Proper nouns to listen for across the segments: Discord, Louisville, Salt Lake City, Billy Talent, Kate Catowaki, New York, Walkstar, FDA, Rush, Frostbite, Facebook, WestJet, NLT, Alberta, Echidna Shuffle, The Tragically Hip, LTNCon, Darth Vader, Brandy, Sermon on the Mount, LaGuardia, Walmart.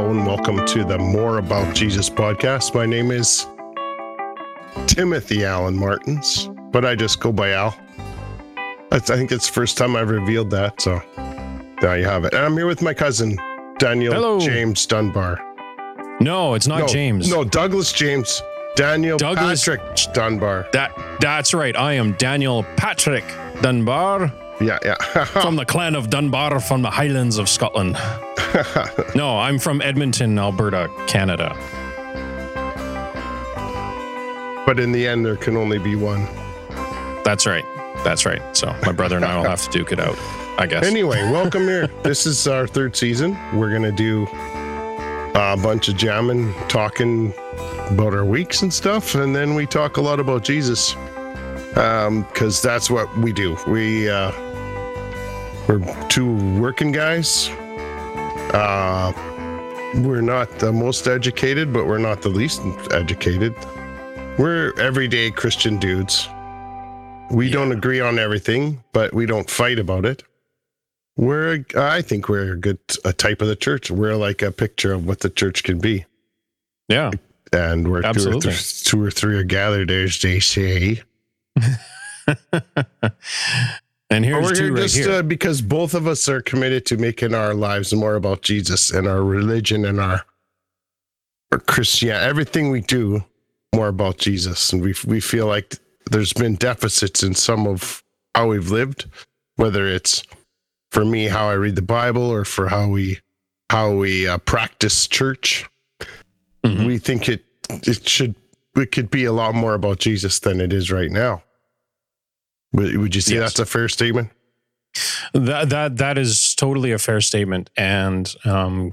Hello and welcome to the More About Jesus podcast. My name is Timothy Allen Martins, but I just go by Al. I think it's the first time I've revealed that, so there you have it. And I'm here with my cousin, Daniel James Dunbar. No, it's not James. No, Douglas James. Douglas Patrick Dunbar. That's right. I am Daniel Patrick Dunbar. Yeah. From the clan of Dunbar from the Highlands of Scotland. No, I'm from Edmonton, Alberta, Canada. But in the end, there can only be one. That's right. So my brother and I will have to duke it out, I guess. Anyway, welcome here. This is our third season. We're going to do a bunch of jamming, talking about our weeks and stuff. And then we talk a lot about Jesus. Because that's what we do. We're two working guys. We're not the most educated, but we're not the least educated. We're everyday Christian dudes. We don't agree on everything, but we don't fight about it. I think we're a type of the church. We're like a picture of what the church can be. Yeah. And we're two or three are gathered, as they say. And we're here because both of us are committed to making our lives more about Jesus and our religion and our Christianity, everything we do, more about Jesus. And we feel like there's been deficits in some of how we've lived, whether it's for me how I read the Bible or for how we practice church. Mm-hmm. We think it could be a lot more about Jesus than it is right now. Would you say that's a fair statement? That is totally a fair statement. And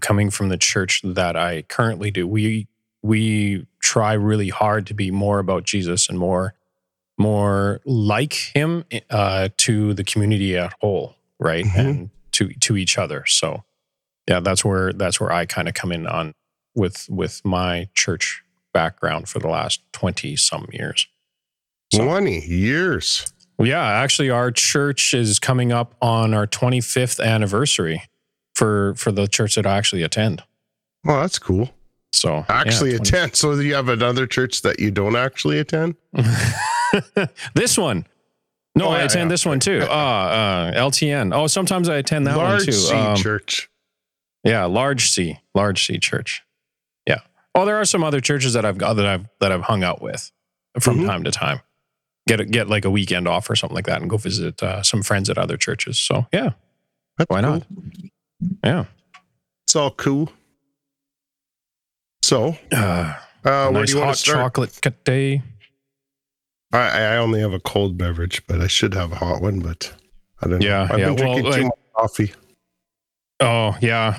coming from the church that I currently do, we try really hard to be more about Jesus and more like him to the community at whole, right? Mm-hmm. And to each other. So yeah, that's where I kind of come in on with my church background for the last 20 some years. So, 20 years. Yeah, actually, our church is coming up on our 25th anniversary for the church that I actually attend. Well, that's cool. So attend. So you have another church that you don't actually attend? This one. No, I attend this one too. LTN. Oh, sometimes I attend that one too. Large C church. Yeah, large C church. Yeah. Oh, there are some other churches that I've got that I've hung out with from time to time. Get like a weekend off or something like that and go visit some friends at other churches. So yeah, that's why not? Cool. Yeah, it's all cool. So, where do you want to start? Chocolate latte. I only have a cold beverage, but I should have a hot one. But I don't know. I've been drinking too much coffee. Oh yeah.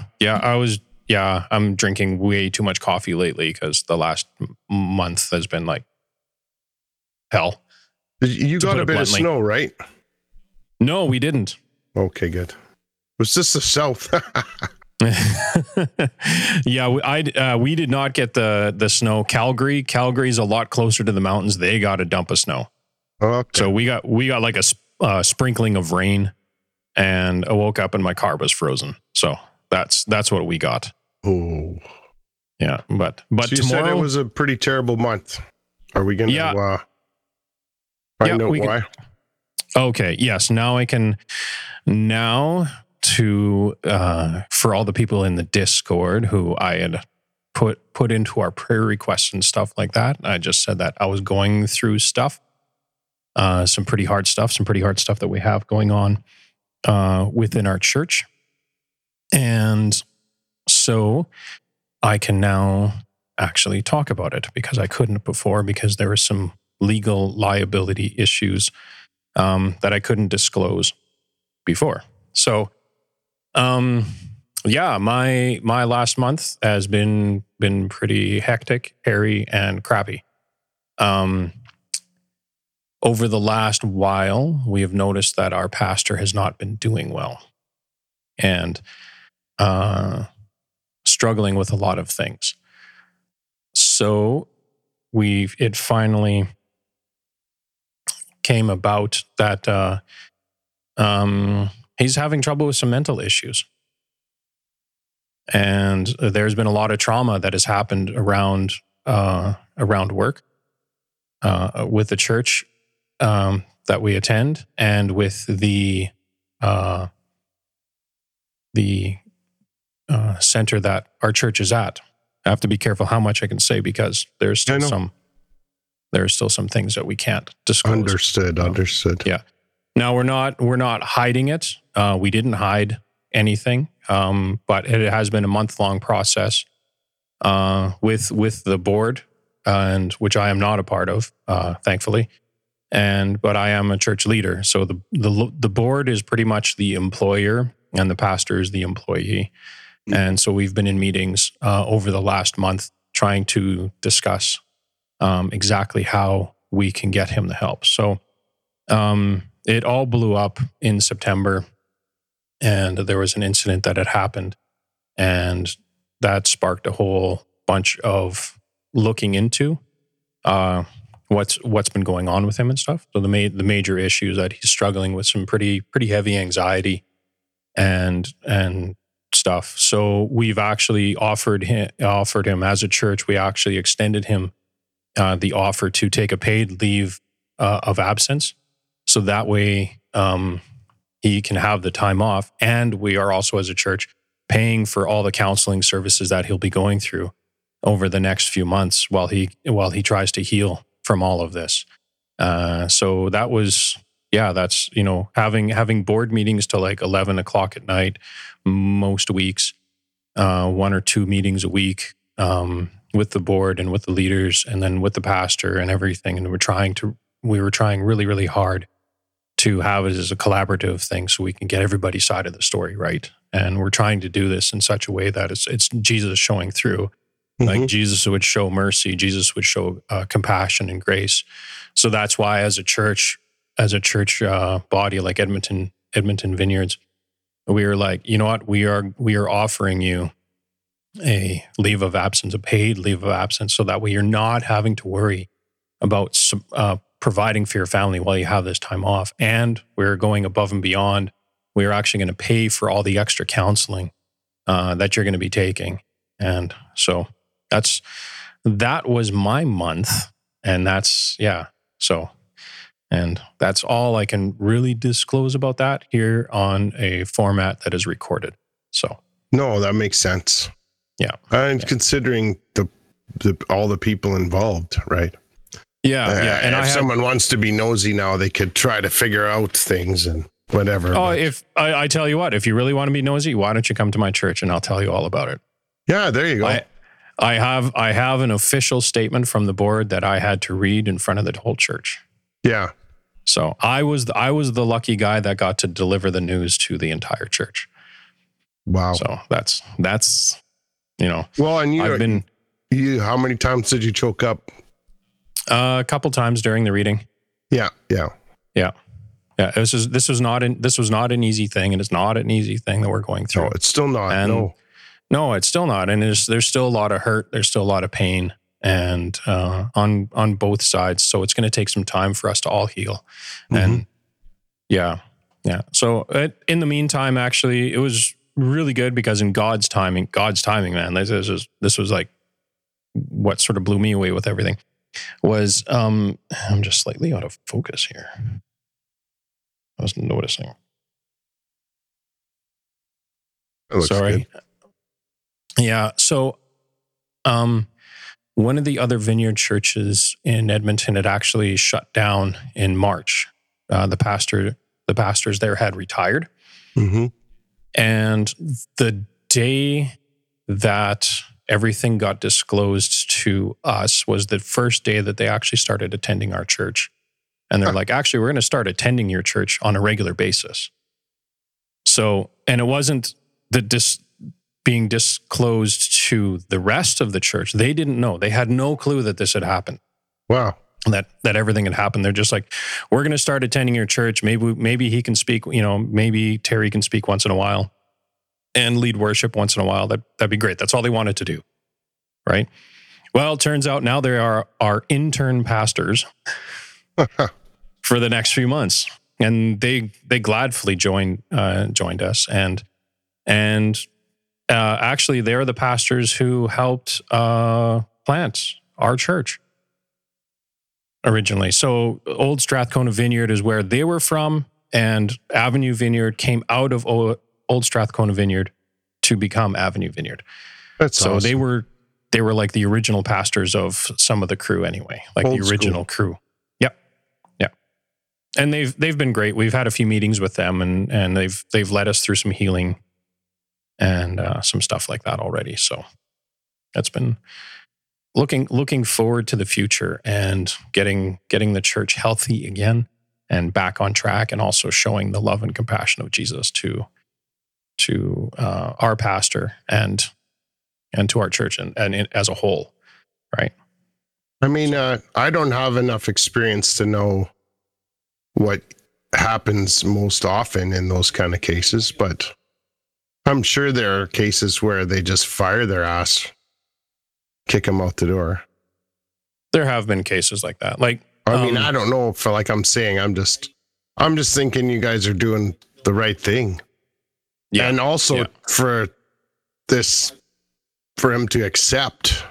I'm drinking way too much coffee lately because the last month has been like hell. You got a bit of snow, right? No, we didn't. Okay, good. Was this the south? Yeah, we did not get the snow. Calgary's a lot closer to the mountains. They got a dump of snow. Okay. So we got like a sprinkling of rain, and I woke up and my car was frozen. So that's what we got. Oh, yeah. But so you tomorrow said it was a pretty terrible month. Are we gonna? Yeah. I know why. Okay. Yes. Now for all the people in the Discord who I had put into our prayer requests and stuff like that. I just said that I was going through stuff, some pretty hard stuff that we have going on within our church. And so I can now actually talk about it because I couldn't before because there was some legal liability issues that I couldn't disclose before. So, my last month has been pretty hectic, hairy, and crappy. Over the last while, we have noticed that our pastor has not been doing well and struggling with a lot of things. So, it finally came about that he's having trouble with some mental issues. And there's been a lot of trauma that has happened around around work with the church that we attend, and with the center that our church is at. I have to be careful how much I can say, because there's still some things that we can't disclose. Understood. Yeah. Now we're not hiding it. We didn't hide anything, but it has been a month-long process with the board, and which I am not a part of, thankfully. But I am a church leader, so the board is pretty much the employer, and the pastor is the employee. And so we've been in meetings over the last month trying to discuss exactly how we can get him the help. So it all blew up in September, and there was an incident that had happened, and that sparked a whole bunch of looking into what's been going on with him and stuff. So the major issue is that he's struggling with some pretty heavy anxiety and stuff. So we've actually offered him as a church. We actually extended him the offer to take a paid leave of absence, so that way he can have the time off. And we are also, as a church, paying for all the counseling services that he'll be going through over the next few months while he tries to heal from all of this. So that was. Yeah, that's, having board meetings till like 11 o'clock at night most weeks, one or two meetings a week with the board and with the leaders, and then with the pastor and everything. And we were trying really, really hard to have it as a collaborative thing, so we can get everybody's side of the story right. And we're trying to do this in such a way that it's Jesus showing through. Like Jesus would show mercy, Jesus would show compassion and grace. So that's why as a church body like Edmonton Vineyards, we were like, you know what, we are offering you a leave of absence, a paid leave of absence, so that way you're not having to worry about providing for your family while you have this time off. And we're going above and beyond. We're actually going to pay for all the extra counseling that you're going to be taking. And so that was my month, and And that's all I can really disclose about that here on a format that is recorded. So no, that makes sense. Yeah, and considering all the people involved, right? Yeah, yeah. And if someone wants to be nosy now, they could try to figure out things and whatever. Oh, if I tell you what, if you really want to be nosy, why don't you come to my church and I'll tell you all about it? Yeah, there you go. I have an official statement from the board that I had to read in front of the whole church. Yeah. So I was the lucky guy that got to deliver the news to the entire church. Wow. So that's Well, and how many times did you choke up? A couple times during the reading. Yeah. This was not an easy thing, and it's not an easy thing that we're going through. No, it's still not. No, it's still not. And there's still a lot of hurt. There's still a lot of pain. And on both sides, so it's going to take some time for us to all heal. And So in the meantime, actually, it was really good, because in God's timing, man, this was like what sort of blew me away with everything was I'm just slightly out of focus here. I was noticing. Sorry. Good. Yeah. So. One of the other vineyard churches in Edmonton had actually shut down in March. The pastors there had retired, and the day that everything got disclosed to us was the first day that they actually started attending our church. And they're like, actually, we're going to start attending your church on a regular basis. So, and it wasn't being disclosed to the rest of the church. They didn't know. They had no clue that this had happened. Wow. That everything had happened. They're just like, we're going to start attending your church. Maybe he can speak, maybe Terry can speak once in a while and lead worship once in a while. That'd be great. That's all they wanted to do. Right? Well, it turns out now they are our intern pastors for the next few months. And they gladly joined us and Actually, they're the pastors who helped plant our church originally. So Old Strathcona Vineyard is where they were from, and Avenue Vineyard came out of Old Strathcona Vineyard to become Avenue Vineyard. That's so awesome. They were like the original pastors of some of the crew anyway, like Old the original school. Crew. Yep. And they've been great. We've had a few meetings with them, and they've led us through some healing and some stuff like that already. So that's been looking forward to the future and getting the church healthy again and back on track, and also showing the love and compassion of Jesus to our pastor and to our church and as a whole, right? I mean, I don't have enough experience to know what happens most often in those kind of cases, but I'm sure there are cases where they just fire their ass, kick them out the door. There have been cases like that. Like, I mean, I don't know if, like I'm saying, I'm just thinking you guys are doing the right thing. Yeah. And also for him to accept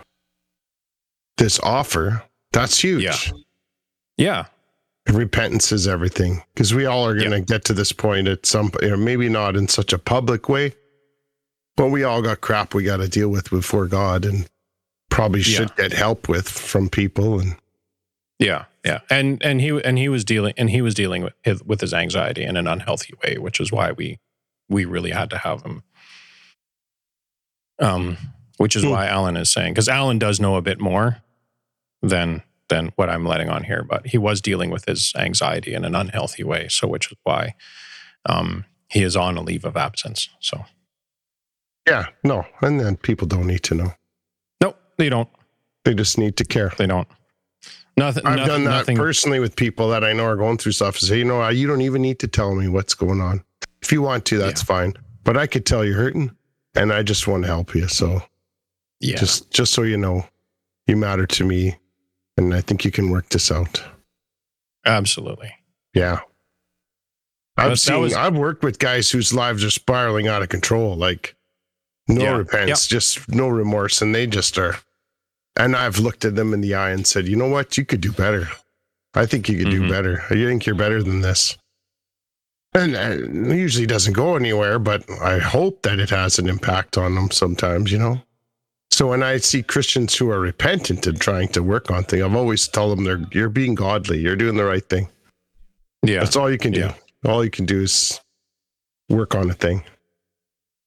this offer, that's huge. Yeah. Repentance is everything, because we all are going to get to this point at some point, maybe not in such a public way, but we all got crap we got to deal with before God, and probably should get help with from people. And he was dealing with his anxiety in an unhealthy way, which is why we really had to have him. Which is why Alan is saying, because Alan does know a bit more than what I'm letting on here, but he was dealing with his anxiety in an unhealthy way. So, which is why he is on a leave of absence. So, yeah, no, and then people don't need to know. No, they don't. They just need to care. They don't. I've done that personally with people that I know are going through stuff. Say, you don't even need to tell me what's going on. If you want to, that's fine. But I could tell you're hurting, and I just want to help you. So, just so you know, you matter to me. And I think you can work this out. Absolutely. Yeah. I've worked with guys whose lives are spiraling out of control. Like, no repentance, just no remorse. And they just are. And I've looked at them in the eye and said, you know what? You could do better. I think you could do better. I think you're better than this. And it usually doesn't go anywhere, but I hope that it has an impact on them sometimes, So when I see Christians who are repentant and trying to work on things, I've always tell them you're being godly, you're doing the right thing. Yeah. That's all you can do. Yeah. All you can do is work on a thing.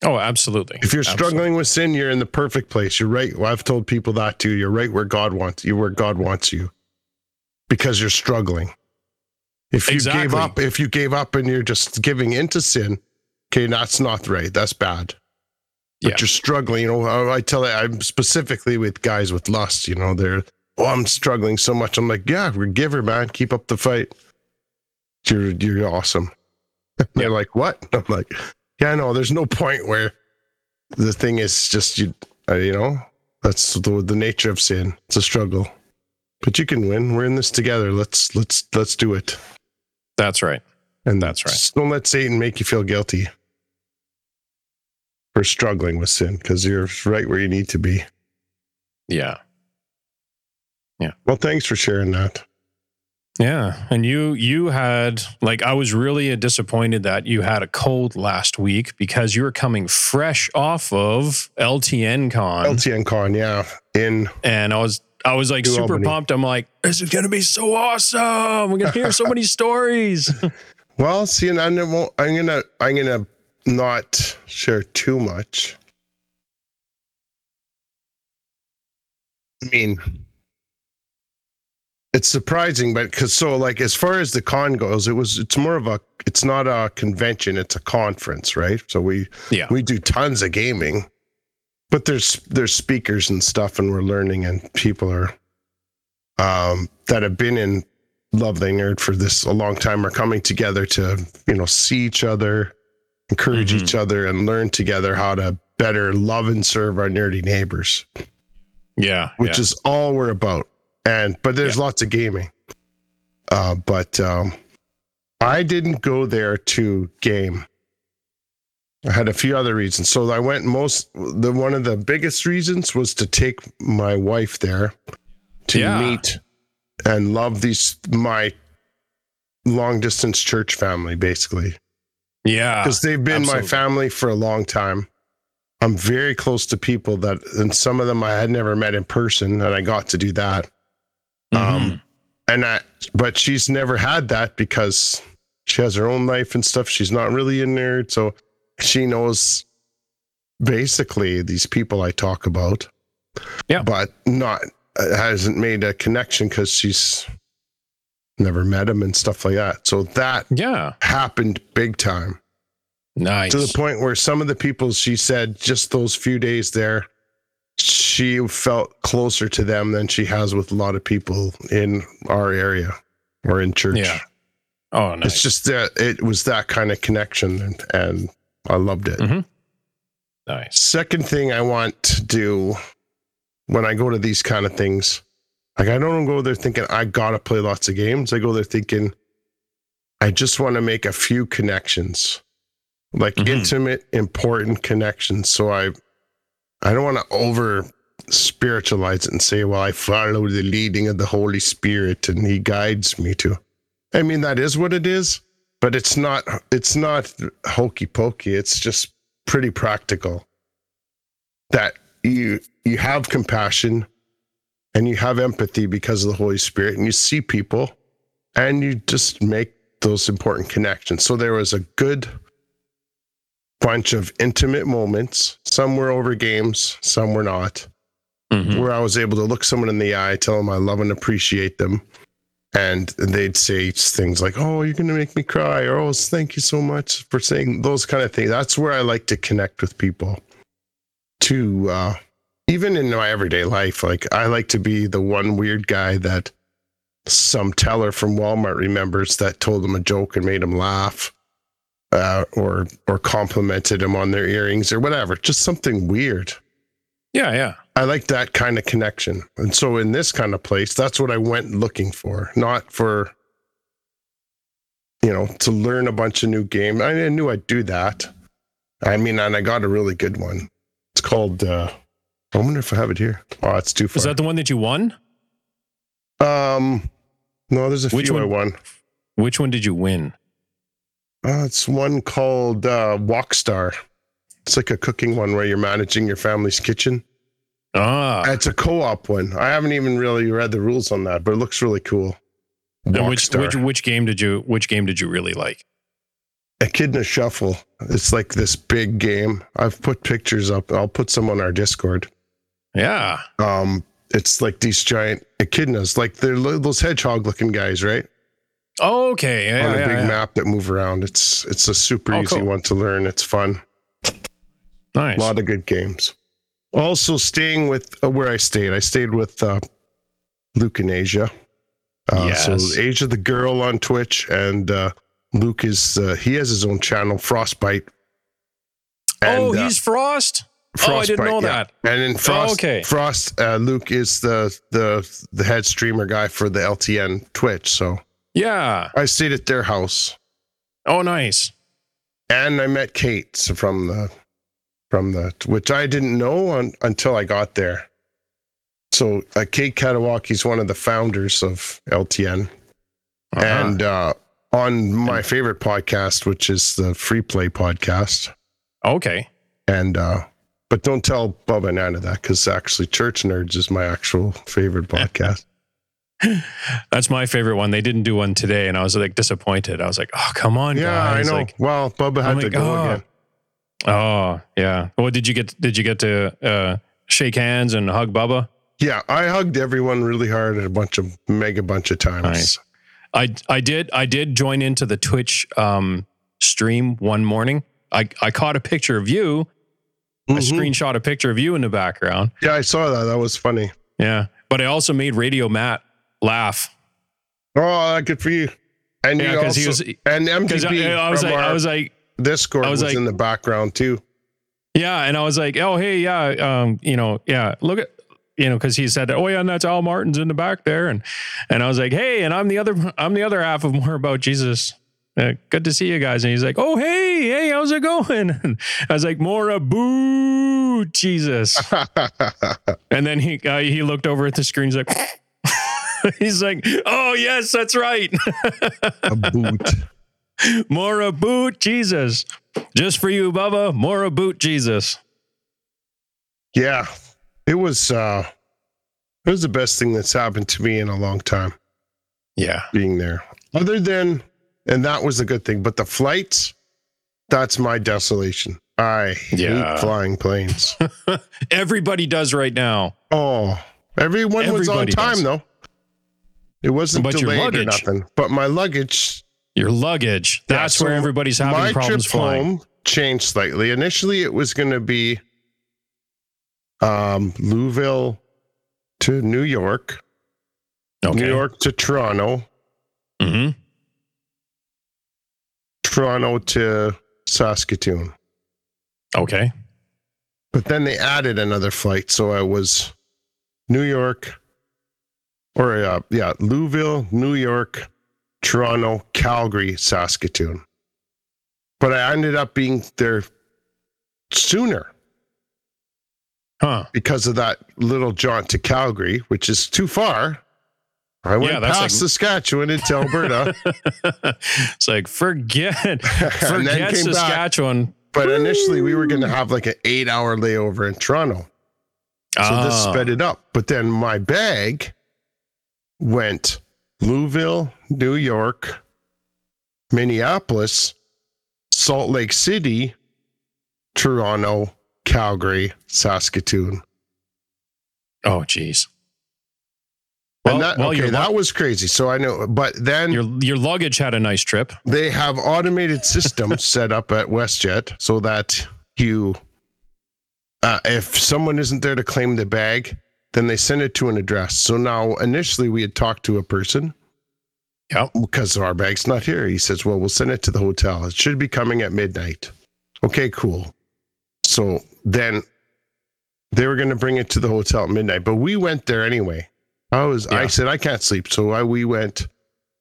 Oh, absolutely. If you're struggling with sin, you're in the perfect place. You're right. Well, I've told people that too. You're right where God wants you, because you're struggling. If you gave up and you're just giving into sin, okay, that's not right. That's bad. But you're struggling, I tell it, I'm specifically with guys with lust, they're, I'm struggling so much. I'm like, we're giver, man. Keep up the fight. You're awesome. They're like, what? I'm like, no, there's no point where the thing is just, that's the nature of sin. It's a struggle, but you can win. We're in this together. Let's do it. That's right. And that's right. Don't let Satan make you feel guilty for struggling with sin, because you're right where you need to be. Yeah. Well, thanks for sharing that. Yeah. And you had, like, I was really disappointed that you had a cold last week, because you were coming fresh off of LTNCon. LTNCon, yeah. And I was like super Albany. Pumped. I'm like, this is going to be so awesome. We're going to hear so many stories. Well, see, and I'm going to not share too much. I mean, it's surprising, but because as far as the con goes, it's not a convention, it's a conference, right? So we do tons of gaming, but there's speakers and stuff, and we're learning, and people are that have been in Love the Nerd for this a long time are coming together to see each other, encourage each other, and learn together how to better love and serve our nerdy neighbors. Yeah. Which is all we're about. But there's lots of gaming. I didn't go there to game. I had a few other reasons. So I went one of the biggest reasons was to take my wife there to meet and love my long distance church family, basically. Yeah. Because they've been my family for a long time. I'm very close to people and some of them I had never met in person, and I got to do that. Mm-hmm. But she's never had that because she has her own life and stuff. She's not really a nerd. So she knows basically these people I talk about, but hasn't made a connection because she's never met him and stuff like that. So that happened big time. Nice. To the point where some of the people, she said, just those few days there, she felt closer to them than she has with a lot of people in our area or in church. Yeah. Oh, nice. It's just that it was that kind of connection, and I loved it. Mm-hmm. Nice. Second thing I want to do when I go to these kind of things, like, I don't go there thinking I gotta play lots of games. I go there thinking I just want to make a few connections, like intimate, important connections. So I don't want to over spiritualize it and say, well, I follow the leading of the Holy Spirit and he guides me to. I mean, that is what it is, but it's not hokey pokey. It's just pretty practical that you have compassion and you have empathy because of the Holy Spirit, and you see people and you just make those important connections. So there was a good bunch of intimate moments. Some were over games, some were not, where I was able to look someone in the eye, tell them I love and appreciate them. And they'd say things like, oh, you're going to make me cry, or oh, thank you so much for saying those kind of things. That's where I like to connect with people. Even in my everyday life, like, I like to be the one weird guy that some teller from Walmart remembers that told them a joke and made them laugh, or complimented them on their earrings or whatever. Just something weird. Yeah. I like that kind of connection. And so in this kind of place, that's what I went looking for. Not for, to learn a bunch of new games. I knew I'd do that. I mean, and I got a really good one. It's called... I wonder if I have it here. Oh, it's too far. Is that the one that you won? No, there's a few I won. Which one did you win? It's one called Walkstar. It's like a cooking one where you're managing your family's kitchen. It's a co-op one. I haven't even really read the rules on that, but it looks really cool. Which game did you really like? Echidna Shuffle. It's like this big game. I've put pictures up. I'll put some on our Discord. Yeah. It's like these giant echidnas, like they're those hedgehog-looking guys, right? Oh, okay. Yeah, on a big map that move around. It's a super easy one to learn. It's fun. Nice. A lot of good games. Also, staying with where I stayed. I stayed with Luke and Asia. So Asia, the girl on Twitch, and Luke is he has his own channel, Frostbite. And, he's Frost? Frostbite, I didn't know that. And in Frost, Luke is the head streamer guy for the LTN Twitch. So yeah, I stayed at their house. Oh, nice. And I met Kate from the which I didn't know until I got there. So Kate Catowaki is one of the founders of LTN, and on my favorite podcast, which is the Free Play podcast. Okay. And, but don't tell Bubba and Anna that, because actually Church Nerds is my actual favorite podcast. That's my favorite one. They didn't do one today, and I was like disappointed. I was like, oh, come on, guys. I know. Like, well, Bubba had to go again. Oh, yeah. Well, did you get to shake hands and hug Bubba? Yeah, I hugged everyone really hard at a bunch of times. Nice. I did join into the Twitch stream one morning. I caught a picture of you. I screenshot a picture of you in the background. Yeah, I saw that. That was funny. Yeah, but I also made Radio Matt laugh. Oh, good for you! And you also, and MTP. I was like, Discord was in the background too. Yeah, and I was like, oh hey, yeah, look at. Because he said, oh yeah, and that's Al Martin's in the back there, and I was like, hey, and I'm the other half of More About Jesus. good to see you guys. And he's like, oh, hey, how's it going? And I was like, more a boo, Jesus. And then he looked over at the screen. He's like, he's like, oh, yes, that's right. A boot. More a boot, Jesus. Just for you, Bubba. More a boot, Jesus. Yeah, it was the best thing that's happened to me in a long time. Yeah. Being there. Other than, and that was a good thing, but the flights, that's my desolation. I hate flying planes. Everybody does right now. Oh, everybody was on time though. It wasn't delayed or nothing, but my luggage. Your luggage. That's where everybody's having problems flying. My trip home changed slightly. Initially, it was going to be Louisville to New York, okay. New York to Toronto, mm-hmm. Toronto to Saskatoon. Okay. But then they added another flight. So I was New York or Louisville, New York, Toronto, Calgary, Saskatoon. But I ended up being there sooner. Huh. Because of that little jaunt to Calgary, which is too far. I went past Saskatchewan into Alberta. It's like, forget Saskatchewan. Back. But initially, we were going to have like an 8-hour layover in Toronto. So this sped it up. But then my bag went Louisville, New York, Minneapolis, Salt Lake City, Toronto, Calgary, Saskatoon. Oh, geez. Well, and that was crazy. So I know, but then your luggage had a nice trip. They have automated systems set up at WestJet so that you, if someone isn't there to claim the bag, then they send it to an address. So now initially we had talked to a person. Yeah. Because our bag's not here. He says, well, we'll send it to the hotel. It should be coming at midnight. Okay, cool. So then they were going to bring it to the hotel at midnight, but we went there anyway. I said, I can't sleep. So we went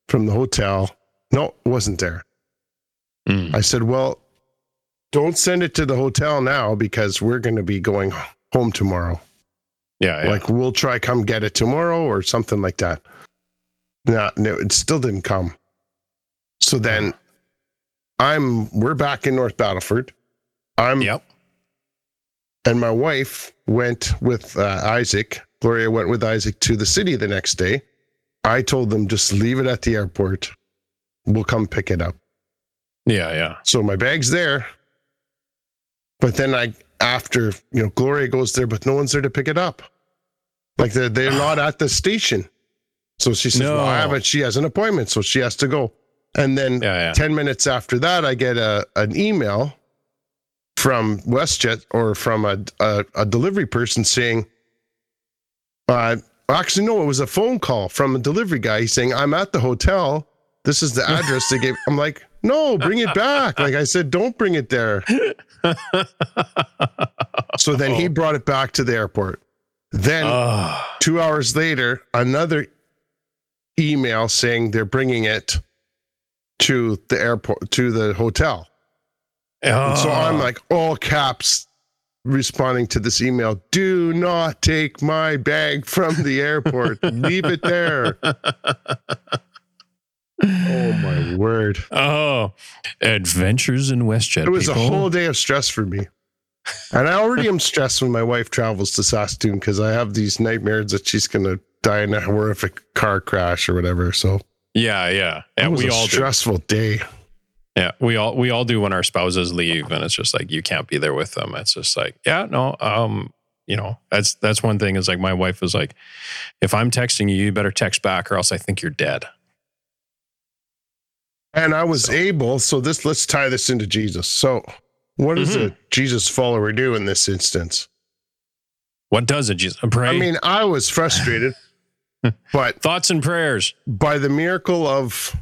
from the hotel. No, it wasn't there. Mm. I said, well, don't send it to the hotel now because we're going to be going home tomorrow. Yeah. Like we'll try come get it tomorrow or something like that. No, it still didn't come. So then we're back in North Battleford. And my wife went with Isaac. Gloria went with Isaac to the city the next day. I told them, just leave it at the airport. We'll come pick it up. Yeah. So my bag's there. But then Gloria goes there, but no one's there to pick it up. Like they're not at the station. So she says, she has an appointment, so she has to go. And then 10 minutes after that, I get an email from WestJet or from a delivery person saying, it was a phone call from a delivery guy saying, I'm at the hotel. This is the address they gave. I'm like, no, bring it back. Like I said, don't bring it there. So then he brought it back to the airport. Then 2 hours later, another email saying they're bringing it to the airport, to the hotel. Oh. So I'm like, all caps, responding to this email, do not take my bag from the airport. Leave it there. Oh, my word. Oh, adventures in WestJet. It was a whole day of stress for me. And I already am stressed when my wife travels to Saskatoon because I have these nightmares that she's going to die in a horrific car crash or whatever. So, yeah. It was a stressful day. Yeah, we all do when our spouses leave, and it's just like you can't be there with them. It's just like, that's one thing. Is like my wife is like, if I'm texting you, you better text back, or else I think you're dead. And I was able. So let's tie this into Jesus. So, what does a Jesus follower do in this instance? What does a Jesus? Pray. I mean, I was frustrated, but thoughts and prayers by the miracle of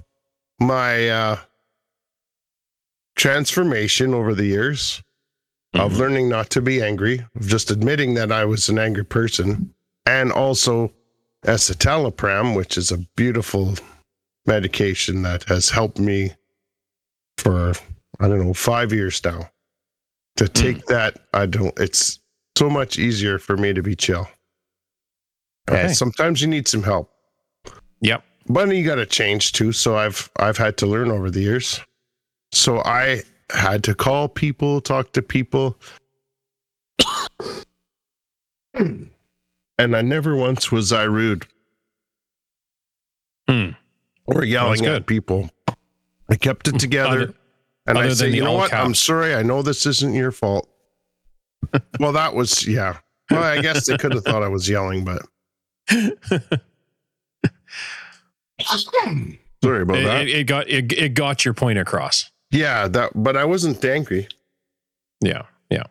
my. Transformation over the years of learning not to be angry, of just admitting that I was an angry person, and also escitalopram, which is a beautiful medication that has helped me for, I don't know, 5 years now. To take that, it's so much easier for me to be chill. Okay. And sometimes you need some help. Yep. But you got to change too. So I've had to learn over the years. So I had to call people, talk to people. And I never once was I rude. Or yelling at people. I kept it together. And I say, you know what? I'm sorry. I know this isn't your fault. Well, that was, yeah. Well, I guess they could have thought I was yelling, but. Sorry about that. It got your point across. Yeah, but I wasn't angry. Yeah, yeah.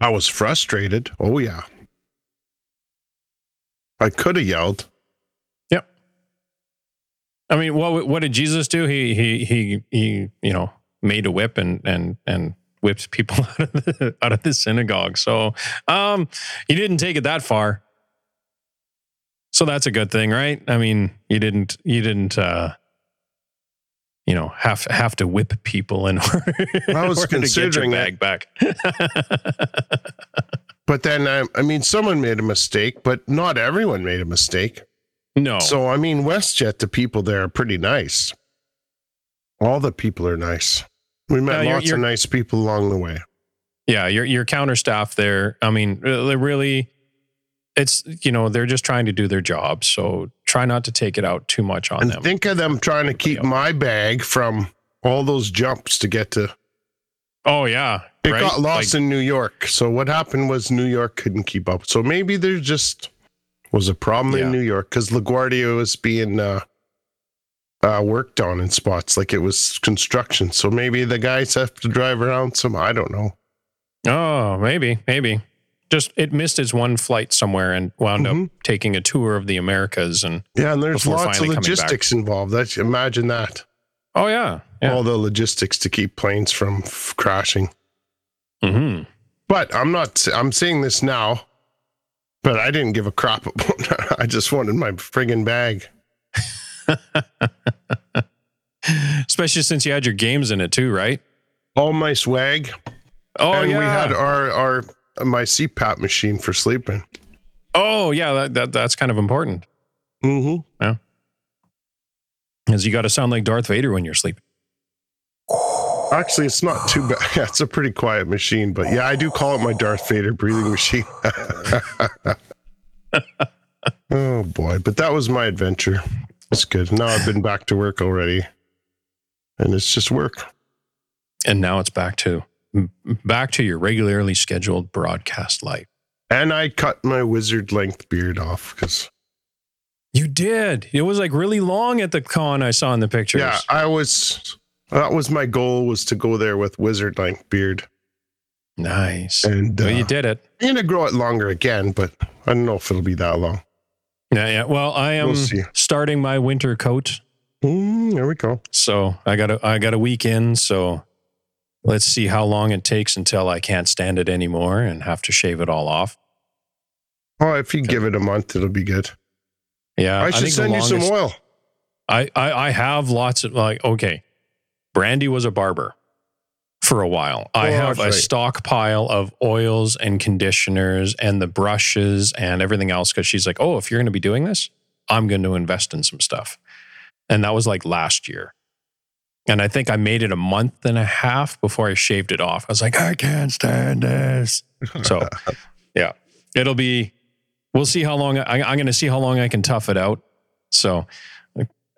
I was frustrated. Oh, yeah. I could have yelled. Yep. I mean, what did Jesus do? He you know, made a whip and whipped people out of the synagogue. So, he didn't take it that far. So that's a good thing, right? I mean, you didn't you know, have to whip people in order, to get your bag back. But then, I mean, someone made a mistake, but not everyone made a mistake. No. So, I mean, WestJet, the people there are pretty nice. All the people are nice. We met lots of nice people along the way. Yeah, your counter staff there, I mean, really, it's, you know, they're just trying to do their job. So try not to take it out too much on them. And think of them trying to keep my bag from all those jumps to get to. Oh, yeah. It got lost in New York. So what happened was New York couldn't keep up. So maybe there just was a problem in New York because LaGuardia was being worked on in spots like it was construction. So maybe the guys have to drive around some. I don't know. Oh, maybe. Just it missed its one flight somewhere and wound up taking a tour of the Americas and there's lots of logistics involved. Imagine that. Oh yeah, all the logistics to keep planes from crashing. But I'm saying this now, but I didn't give a crap about. I just wanted my friggin' bag. Especially since you had your games in it too, right? All my swag. Oh and we had our. My CPAP machine for sleeping. Oh yeah, that's kind of important. Yeah, because you got to sound like Darth Vader when you're sleeping. Actually, it's not too bad. Yeah, it's a pretty quiet machine, but yeah, I do call it my Darth Vader breathing machine. Oh boy, but that was my adventure. It's good. Now I've been back to work already, and it's just work. And now it's back to your regularly scheduled broadcast life. And I cut my wizard length beard off because you did. It was like really long at the con. I saw in the pictures. Yeah, that was my goal, was to go there with wizard length beard. Nice. And well, you did it. I'm going to grow it longer again, but I don't know if it'll be that long. Yeah. Well, I am starting my winter coat. There we go. So I got a weekend. So let's see how long it takes until I can't stand it anymore and have to shave it all off. Oh, if you give it a month, it'll be good. Yeah. I should send you some oil. I have lots of, like, okay. Brandy was a barber for a while. I have a stockpile of oils and conditioners and the brushes and everything else. Cause she's like, oh, if you're going to be doing this, I'm going to invest in some stuff. And that was like last year. And I think I made it a month and a half before I shaved it off. I was like, I can't stand this. So, yeah, we'll see how long, I'm going to see how long I can tough it out. So,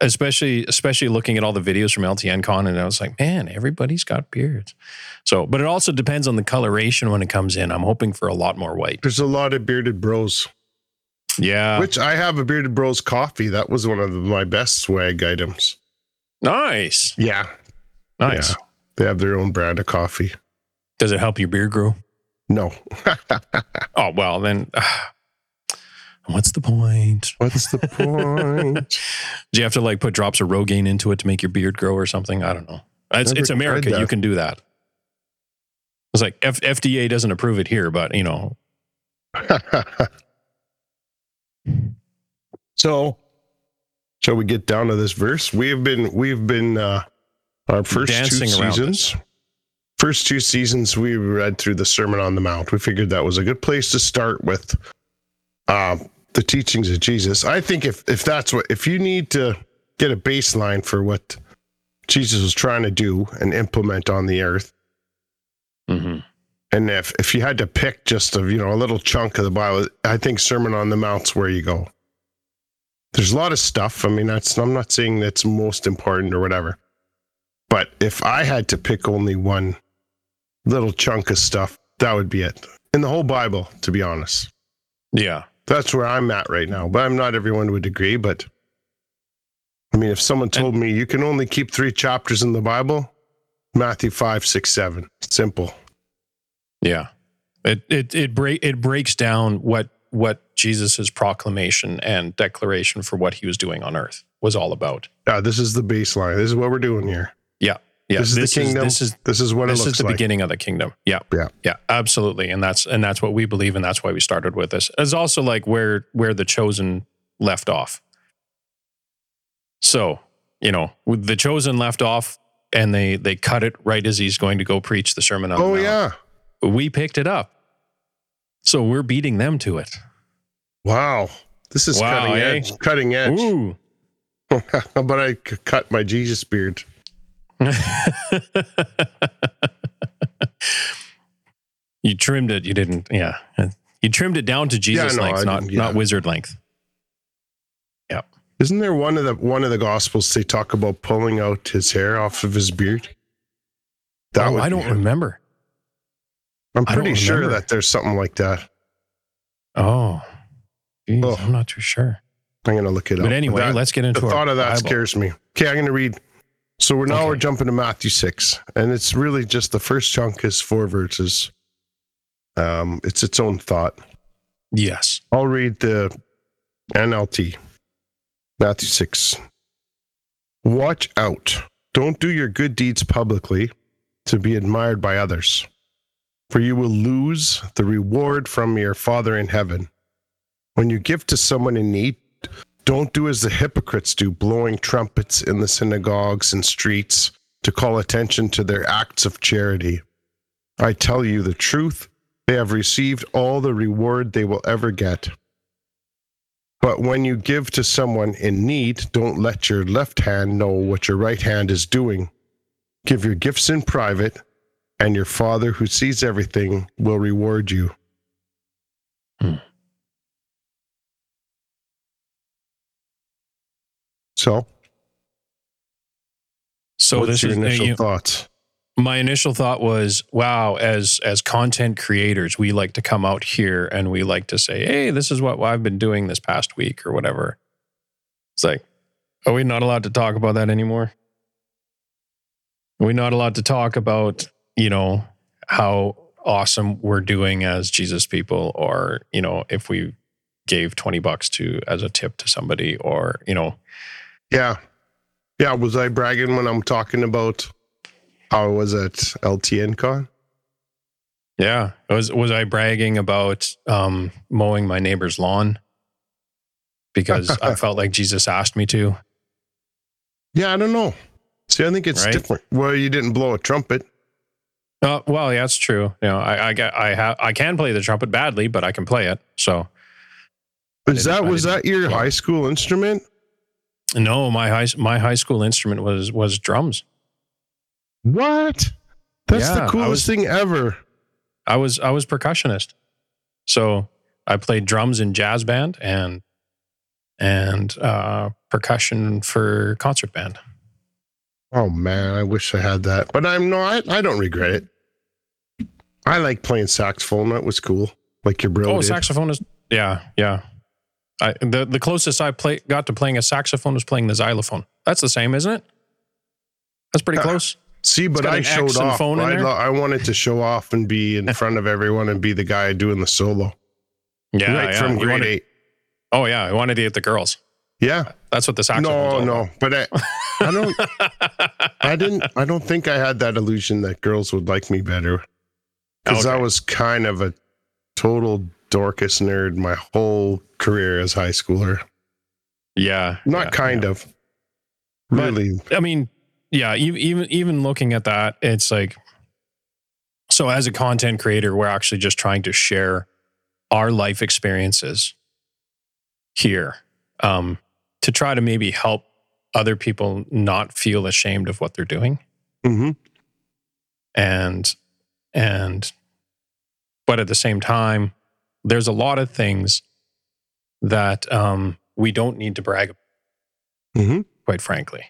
especially looking at all the videos from LTNCon, and I was like, man, everybody's got beards. So, but it also depends on the coloration when it comes in. I'm hoping for a lot more white. There's a lot of Bearded Bros. Yeah. Which I have a Bearded Bros coffee. That was one of my best swag items. Nice. Yeah. Nice. Yeah. They have their own brand of coffee. Does it help your beard grow? No. Oh, well, then what's the point? Do you have to like put drops of Rogaine into it to make your beard grow or something? I don't know. It's America. You can do that. It's like FDA doesn't approve it here, but you know. So Shall we get down to this verse? We've been our first dancing two seasons. First two seasons, we read through the Sermon on the Mount. We figured that was a good place to start with the teachings of Jesus. I think if you need to get a baseline for what Jesus was trying to do and implement on the earth, mm-hmm. and if you had to pick just a little chunk of the Bible, I think Sermon on the Mount's where you go. There's a lot of stuff. I mean, I'm not saying that's most important or whatever, but if I had to pick only one little chunk of stuff, that would be it in the whole Bible, to be honest. Yeah, that's where I'm at right now. But I'm not everyone would agree. But I mean, if someone told me you can only keep 3 chapters in the Bible, Matthew 5, 6, 7, simple. Yeah, it breaks down what Jesus's proclamation and declaration for what he was doing on earth was all about. This is the baseline. This is what we're doing here. Yeah. This is the kingdom. This is what it looks like. This is the beginning of the kingdom. Yeah. Absolutely. And that's what we believe, and that's why we started with this. It's also like where The Chosen left off. So, The Chosen left off, and they cut it right as he's going to go preach the Sermon on the Mount. Oh, yeah. We picked it up. So we're beating them to it. Wow. This is cutting edge. Cutting edge. Ooh. But I cut my Jesus beard. You trimmed it. You didn't. Yeah. You trimmed it down to Jesus length, not wizard length. Yeah. Isn't there one of the Gospels they talk about pulling out his hair off of his beard? I don't remember. I'm pretty sure that there's something like that. Oh, geez, oh. I'm not too sure. I'm going to look it up. But anyway, let's get into it. The thought of that scares me. Okay, I'm going to read. So we're jumping to Matthew 6, and it's really just the first chunk is 4 verses. It's its own thought. Yes. I'll read the NLT. Matthew 6. Watch out. Don't do your good deeds publicly to be admired by others, for you will lose the reward from your Father in heaven. When you give to someone in need, don't do as the hypocrites do, blowing trumpets in the synagogues and streets to call attention to their acts of charity. I tell you the truth, they have received all the reward they will ever get. But when you give to someone in need, don't let your left hand know what your right hand is doing. Give your gifts in private, and your Father who sees everything will reward you. Hmm. So what's your initial thoughts? My initial thought was, wow, as content creators, we like to come out here and we like to say, hey, this is what I've been doing this past week or whatever. It's like, are we not allowed to talk about that anymore? Are we not allowed to talk about how awesome we're doing as Jesus people, or, if we gave $20 as a tip to somebody, or, Yeah. Yeah. Was I bragging when I'm talking about how I was at LTNCon? Yeah. Was I bragging about mowing my neighbor's lawn? Because I felt like Jesus asked me to. Yeah. I don't know. See, I think it's different. Well, you didn't blow a trumpet. Well, yeah, that's true. I can play the trumpet badly, but I can play it. So, was that your high school instrument? No, my high school instrument was drums. What? That's the coolest thing ever. I was percussionist, so I played drums in jazz band and percussion for concert band. Oh man, I wish I had that, but I'm not. I don't regret it. I like playing saxophone. That was cool. Like your bro. Oh, saxophone is yeah. The closest I got to playing a saxophone was playing the xylophone. That's the same, isn't it? That's pretty close. See, but I showed off. I wanted to show off and be in front of everyone and be the guy doing the solo. Yeah, from grade 8. Oh yeah, I wanted to get the girls. Yeah, that's what the saxophone. No, but I don't. I didn't. I don't think I had that illusion that girls would like me better, because I was kind of a total Dorcas nerd my whole career as high schooler. Yeah. Not kind of. Really. But, I mean, yeah, even looking at that, it's like, so as a content creator, we're actually just trying to share our life experiences here to try to maybe help other people not feel ashamed of what they're doing. Mm-hmm. But at the same time, there's a lot of things that we don't need to brag about, quite frankly.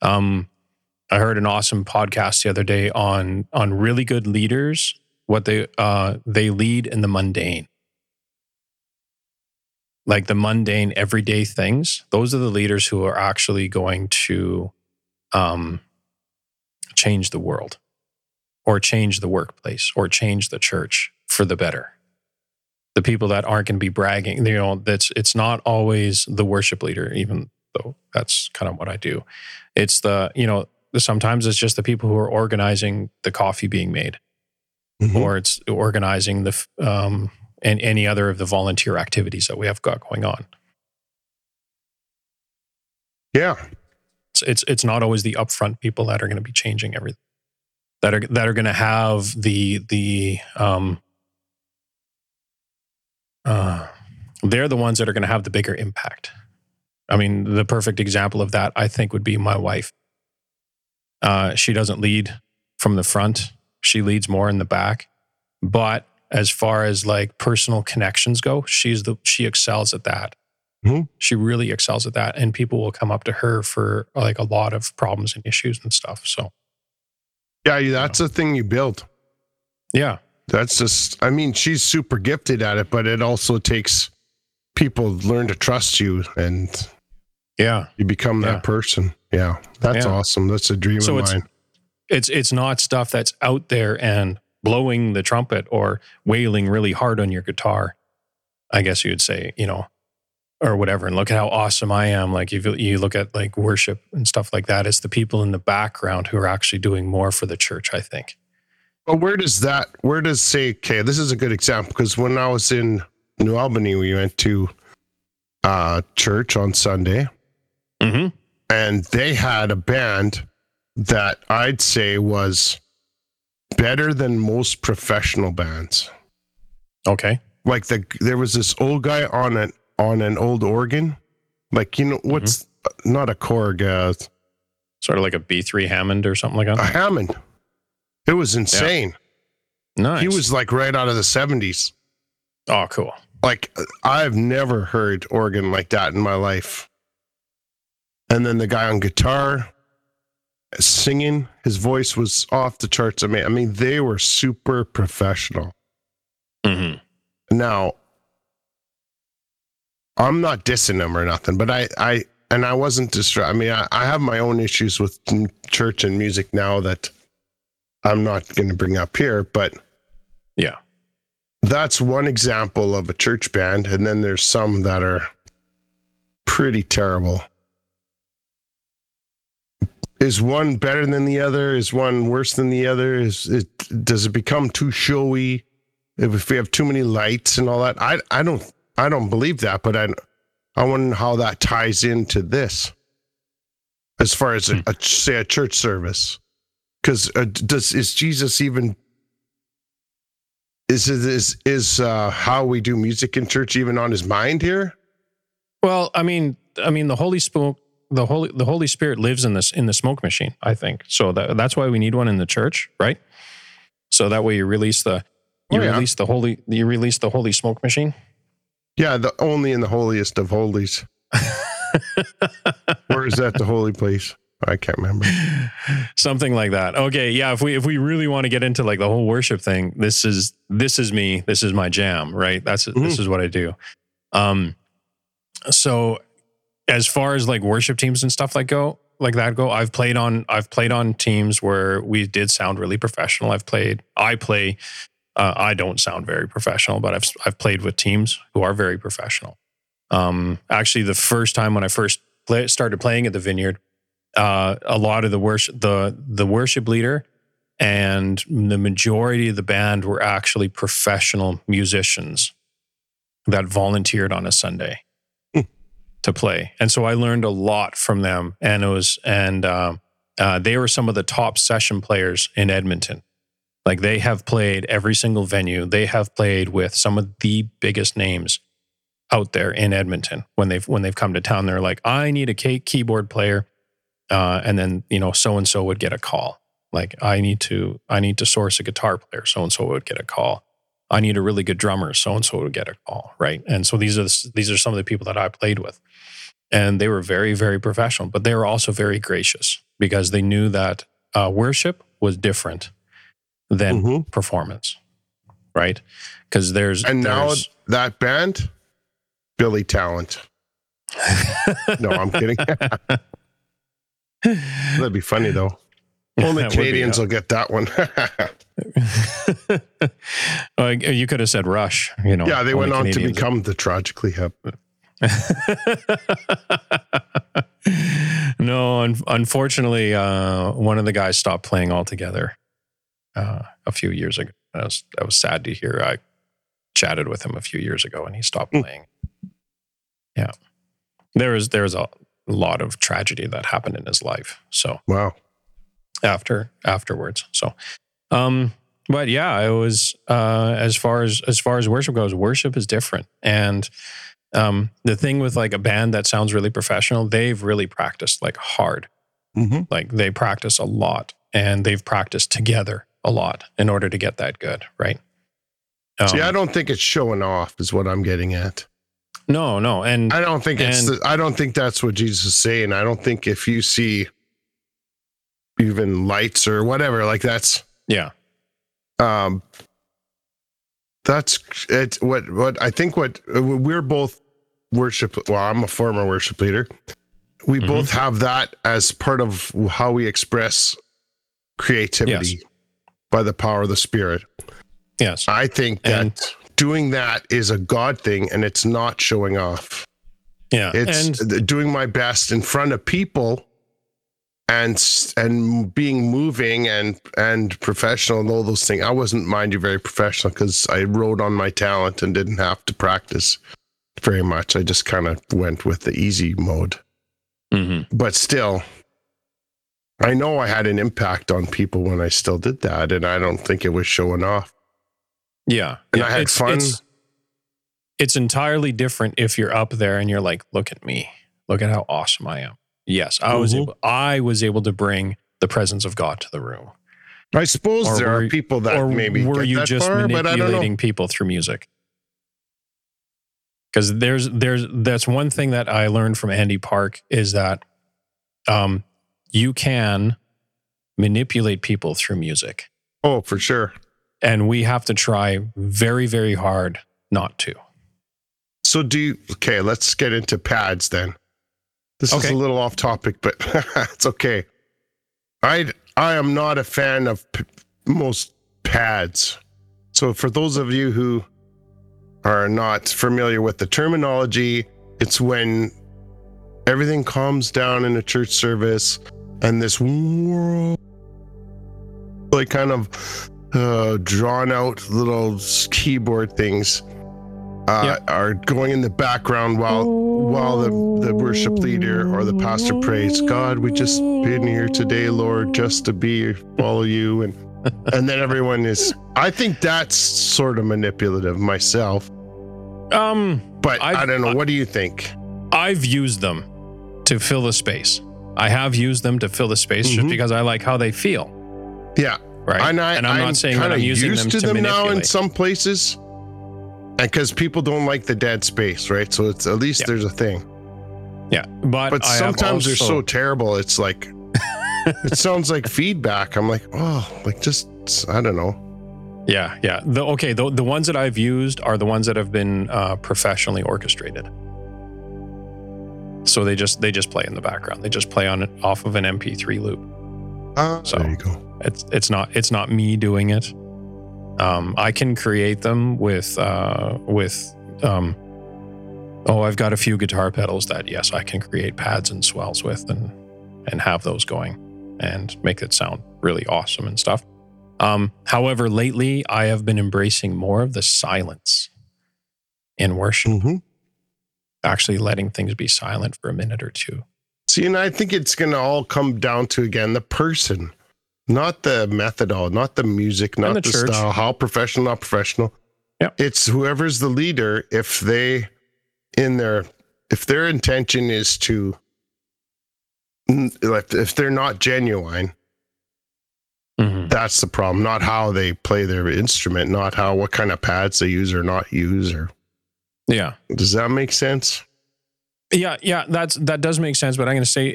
I heard an awesome podcast the other day on really good leaders, what they lead in the mundane. Like the mundane everyday things, those are the leaders who are actually going to change the world or change the workplace or change the church for the better. The people that aren't going to be bragging, you know, it's not always the worship leader, even though that's kind of what I do. It's sometimes it's just the people who are organizing the coffee being made, or it's organizing the and any other of the volunteer activities that we have got going on. Yeah. It's not always the upfront people that are going to be changing everything, that are going to have they're the ones that are going to have the bigger impact. I mean, the perfect example of that, I think, would be my wife. She doesn't lead from the front. She leads more in the back. But as far as like personal connections go, she excels at that. Mm-hmm. She really excels at that. And people will come up to her for like a lot of problems and issues and stuff. So yeah, that's a thing you build. Yeah. That's just, I mean, she's super gifted at it, but it also takes people to learn to trust you and you become that person. Yeah. That's awesome. That's a dream of mine. It's not stuff that's out there and blowing the trumpet or wailing really hard on your guitar, I guess you would say, you know, or whatever. And look at how awesome I am. Like if you look at like worship and stuff like that, it's the people in the background who are actually doing more for the church, I think. Well, this is a good example, because when I was in New Albany, we went to church on Sunday, and they had a band that I'd say was better than most professional bands. Okay. Like there was this old guy on an old organ, like, you know, what's not a Korg, sort of like a B3 Hammond or something like that. A Hammond. It was insane. Yeah. Nice. He was like right out of the 70s. Oh, cool. Like I've never heard organ like that in my life. And then the guy on guitar singing, his voice was off the charts. I mean, they were super professional. Mm-hmm. Now, I'm not dissing them or nothing, but I wasn't distracted. I mean, I have my own issues with church and music now that I'm not going to bring up here, but yeah, that's one example of a church band. And then there's some that are pretty terrible. Is one better than the other? Is one worse than the other? Does it become too showy if we have too many lights and all that? I don't believe that, but I wonder how that ties into this as far as a church service. Because is Jesus even is how we do music in church even on his mind here? Well, I mean the Holy Spirit. The Holy Spirit lives in the smoke machine, I think. So that's why we need one in the church, right? So that way you release the holy smoke machine. Yeah, the only in the holiest of holies. Or is that the holy place? I can't remember. Something like that. Okay, yeah. If we really want to get into like the whole worship thing, this is me. This is my jam, right? This is what I do. So. As far as like worship teams and stuff like that go, I've played on teams where we did sound really professional. I don't sound very professional, but I've played with teams who are very professional. Actually, the first time when I started playing at the Vineyard, a lot of the worship leader and the majority of the band were actually professional musicians that volunteered on a Sunday. to play. And so I learned a lot from them, and it was, and they were some of the top session players in Edmonton. Like, they have played every single venue. They have played with some of the biggest names out there in Edmonton. When they've come to town, they're like, I need a keyboard player. And then, you know, so-and-so would get a call. Like, I need to source a guitar player. So-and-so would get a call. I need a really good drummer. So-and-so would get a call, right? And so these are some of the people that I played with. And they were very, very professional, but they were also very gracious, because they knew that worship was different than performance, right? Because there's now that band, Billy Talent. No, I'm kidding. That'd be funny though. Only Canadians will get that one. You could have said Rush, you know. Yeah, they went on Canadians to become the Tragically Hip. No, unfortunately, one of the guys stopped playing altogether a few years ago. That was sad to hear. I chatted with him a few years ago, and he stopped playing. Yeah, there was a lot of tragedy that happened in his life. So wow. Afterwards, so, but yeah, it was as far as worship goes, worship is different. And the thing with like a band that sounds really professional, they've really practiced like hard, like they practice a lot, and they've practiced together a lot in order to get that good, right? See, I don't think it's showing off, is what I'm getting at. No, and I don't think that's what Jesus is saying. I don't think if you see even lights or whatever, like that's that's it. What I think, what we're both worship, well, I'm a former worship leader, we both have that as part of how we express creativity, yes, by the power of the Spirit. Yes, I think that doing that is a God thing, and it's not showing off. Yeah, it's doing my best in front of people, and being moving and professional and all those things. I wasn't, mind you, very professional, because I rode on my talent and didn't have to practice very much. I just kind of went with the easy mode. But still, I know I had an impact on people when I still did that, and I don't think it was showing off. Yeah. And I had fun. It's entirely different if you're up there and you're like, look at me. Look at how awesome I am. Yes, I was able to bring the presence of God to the room. I suppose there are people that maybe were you just far, manipulating people through music? Because that's one thing that I learned from Andy Park, is that you can manipulate people through music. Oh, for sure. And we have to try very, very hard not to. So let's get into pads then. This is a little off topic, but it's okay. I am not a fan of most pads. So for those of you who are not familiar with the terminology, it's when everything calms down in a church service and this world, like kind of drawn out little keyboard things are going in the background while the worship leader or the pastor prays, God, we just been here today, Lord, just to follow you. And then everyone is, I think that's sort of manipulative myself. But I don't know. What do you think? I've used them to fill the space. I have used them to fill the space just because I like how they feel. Yeah. Right. And I'm not saying that I'm using them to manipulate. Now in some places. And because people don't like the dead space, right? So it's at least there's a thing. Yeah, but sometimes they're so terrible. It's like it sounds like feedback. I'm like, oh, like just I don't know. Yeah. The ones that I've used are the ones that have been professionally orchestrated. So they just play in the background. They just play off of an MP3 loop. So there you go. It's not me doing it. I can create them with I've got a few guitar pedals that, yes, I can create pads and swells with and have those going and make it sound really awesome and stuff. However, lately I have been embracing more of the silence in worship. actually letting things be silent for a minute or two. See, and I think it's going to all come down to, again, the person, not the method, not the music, not the style, how professional, not professional. Yeah. It's whoever's the leader, if their intention is to, if they're not genuine, mm-hmm. That's the problem. Not how they play their instrument, not how, what kind of pads they use or not use. Or yeah. Does that make sense? Yeah, that does make sense. But I'm going to say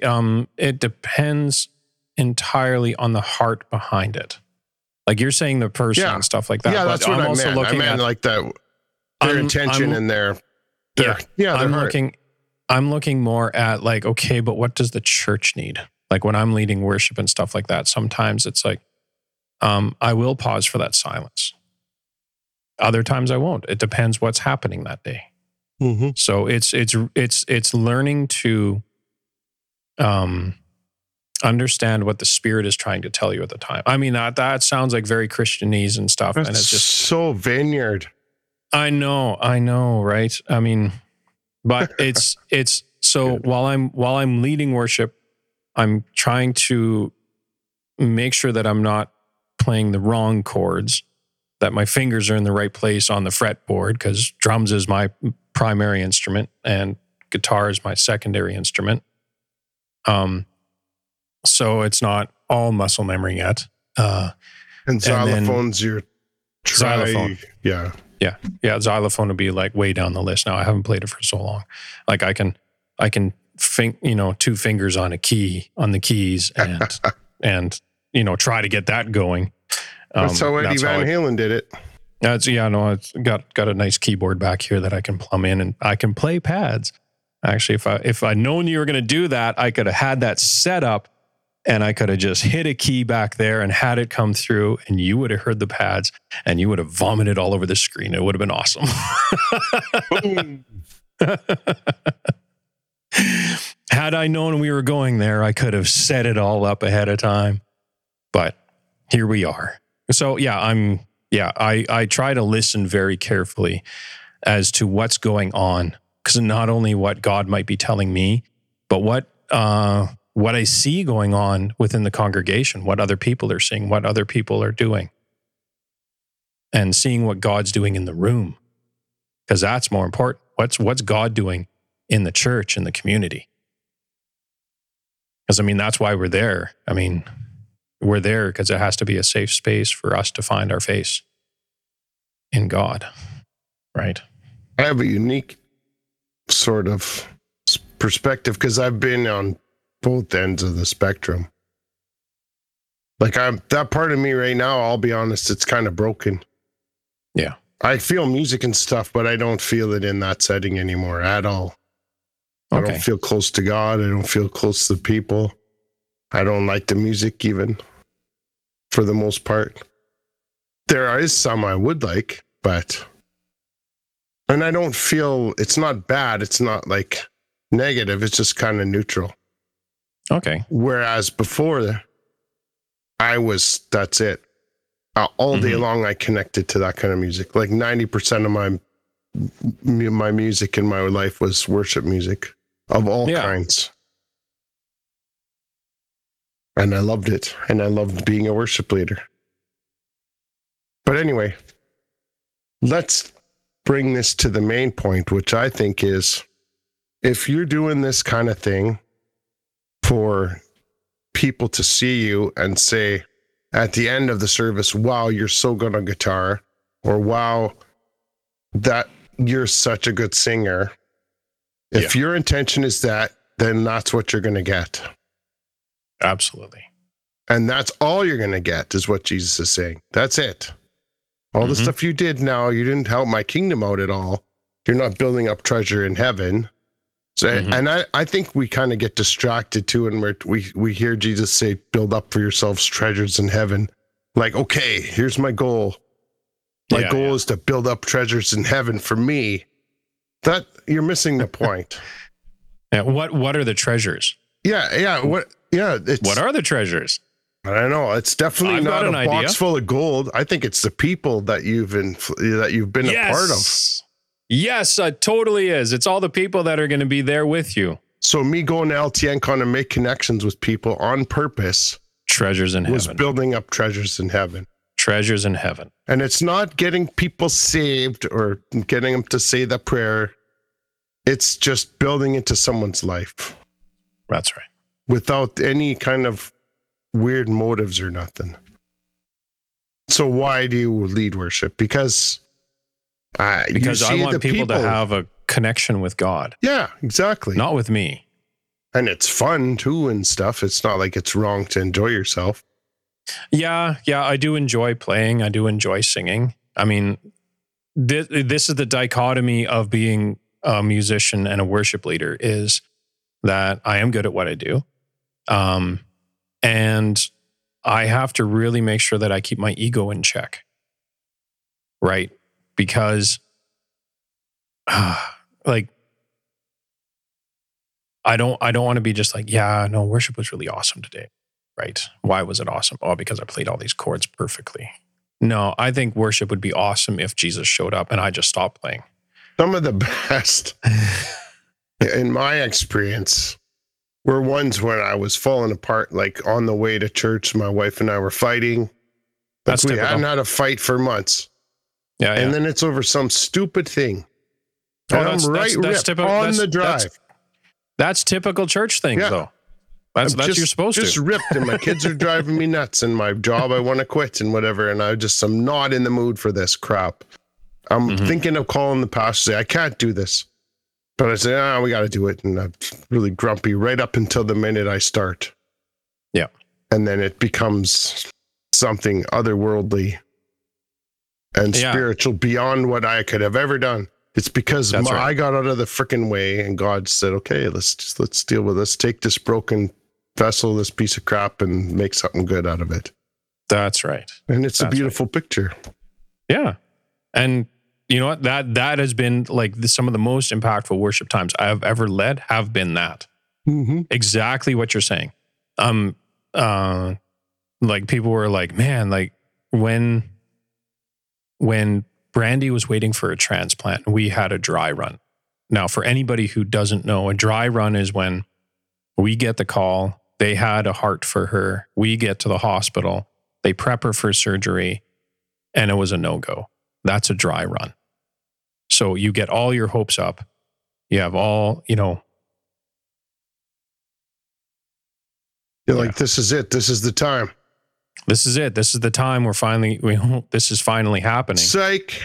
it depends entirely on the heart behind it. Like you're saying, the person and stuff like that. Yeah, that's what I'm also looking at. I meant like that, their intention and their heart. I'm looking more at like, okay, but what does the church need? Like when I'm leading worship and stuff like that, sometimes it's like, I will pause for that silence. Other times I won't. It depends what's happening that day. Mm-hmm. So it's learning to understand what the Spirit is trying to tell you at the time. I mean, that sounds like very Christianese and stuff. That's and it's just so vineyard. I know, right? I mean, but it's so good. while I'm leading worship, I'm trying to make sure that I'm not playing the wrong chords, that my fingers are in the right place on the fretboard, because drums is my primary instrument and guitar is my secondary instrument. So it's not all muscle memory yet. And xylophone's your xylophone. Yeah. Yeah. Xylophone would be like way down the list. Now I haven't played it for so long. Like I can two fingers on a key on the keys and try to get that going. That's how Eddie Van Halen did it. It's got a nice keyboard back here that I can plumb in, and I can play pads. Actually, if I'd known you were going to do that, I could have had that set up, and I could have just hit a key back there and had it come through, and you would have heard the pads, and you would have vomited all over the screen. It would have been awesome. Had I known we were going there, I could have set it all up ahead of time. But here we are. So I try to listen very carefully as to what's going on, because not only what God might be telling me, but what I see going on within the congregation, what other people are seeing, what other people are doing, and seeing what God's doing in the room, because that's more important. What's God doing in the church, in the community? Because I mean, that's why we're there. I mean, we're there because it has to be a safe space for us to find our face in God, right? I have a unique sort of perspective because I've been on both ends of the spectrum. Like that part of me right now, I'll be honest, it's kind of broken. Yeah. I feel music and stuff, but I don't feel it in that setting anymore at all. Okay. I don't feel close to God. I don't feel close to the people. I don't like the music even, for the most part. There is some I would like, but... And I don't feel... It's not bad. It's not, like, negative. It's just kind of neutral. Okay. Whereas before, I was... That's it. All day long, I connected to that kind of music. Like, 90% of my music in my life was worship music of all kinds. And I loved it. And I loved being a worship leader. But anyway, let's bring this to the main point, which I think is, if you're doing this kind of thing for people to see you and say at the end of the service, wow, you're so good on guitar, or wow, that you're such a good singer. If your intention is that, then that's what you're going to get. Absolutely. And that's all you're going to get, is what Jesus is saying. That's it. All the stuff you did now, you didn't help my kingdom out at all. You're not building up treasure in heaven. So, and I think we kind of get distracted too, and we hear Jesus say, build up for yourselves treasures in heaven. Like, okay, here's my goal. My goal is to build up treasures in heaven for me. That, you're missing the point. What are the treasures? What are the treasures? I don't know. It's definitely not a box full of gold. I think it's the people that you've been a part of. Yes, it totally is. It's all the people that are going to be there with you. So me going to LTNCon and make connections with people on purpose. Treasures in heaven. Was building up treasures in heaven. Treasures in heaven. And it's not getting people saved or getting them to say the prayer. It's just building into someone's life. That's right. Without any kind of weird motives or nothing. So why do you lead worship? Because I want people to have a connection with God. Yeah, exactly. Not with me. And it's fun too and stuff. It's not like it's wrong to enjoy yourself. Yeah. I do enjoy playing. I do enjoy singing. I mean, this is the dichotomy of being a musician and a worship leader, is that I am good at what I do. And I have to really make sure that I keep my ego in check. Right? Because I don't want to be just like, yeah, no, worship was really awesome today. Right? Why was it awesome? Oh, because I played all these chords perfectly. No, I think worship would be awesome if Jesus showed up and I just stopped playing. Some of the best, in my experience, were ones when I was falling apart, like on the way to church, my wife and I were fighting. We hadn't had a fight for months. Yeah, and then it's over some stupid thing. Oh, and I'm right ripped on the drive. That's typical church things, though. That's you're supposed to. Just ripped, and my kids are driving me nuts, and my job I want to quit, and whatever. And I'm not in the mood for this crap. I'm thinking of calling the pastor, say I can't do this, but I say, we got to do it, and I'm really grumpy right up until the minute I start. Yeah, and then it becomes something otherworldly and spiritual beyond what I could have ever done. It's because I got out of the freaking way, and God said, "Okay, let's deal with this. Take this broken vessel, this piece of crap, and make something good out of it." That's right. And it's a beautiful picture. Yeah, and you know what? That has been like some of the most impactful worship times I've ever led. Have been that exactly what you're saying. Like people were like, "Man, like when." Brandy was waiting for a transplant, and we had a dry run. Now, for anybody who doesn't know, a dry run is when we get the call, they had a heart for her, we get to the hospital, they prep her for surgery, and it was a no-go. That's a dry run. So you get all your hopes up. You have all, You're like, this is it. This is the time. This is it. This is the time we're finally, this is finally happening. Psych,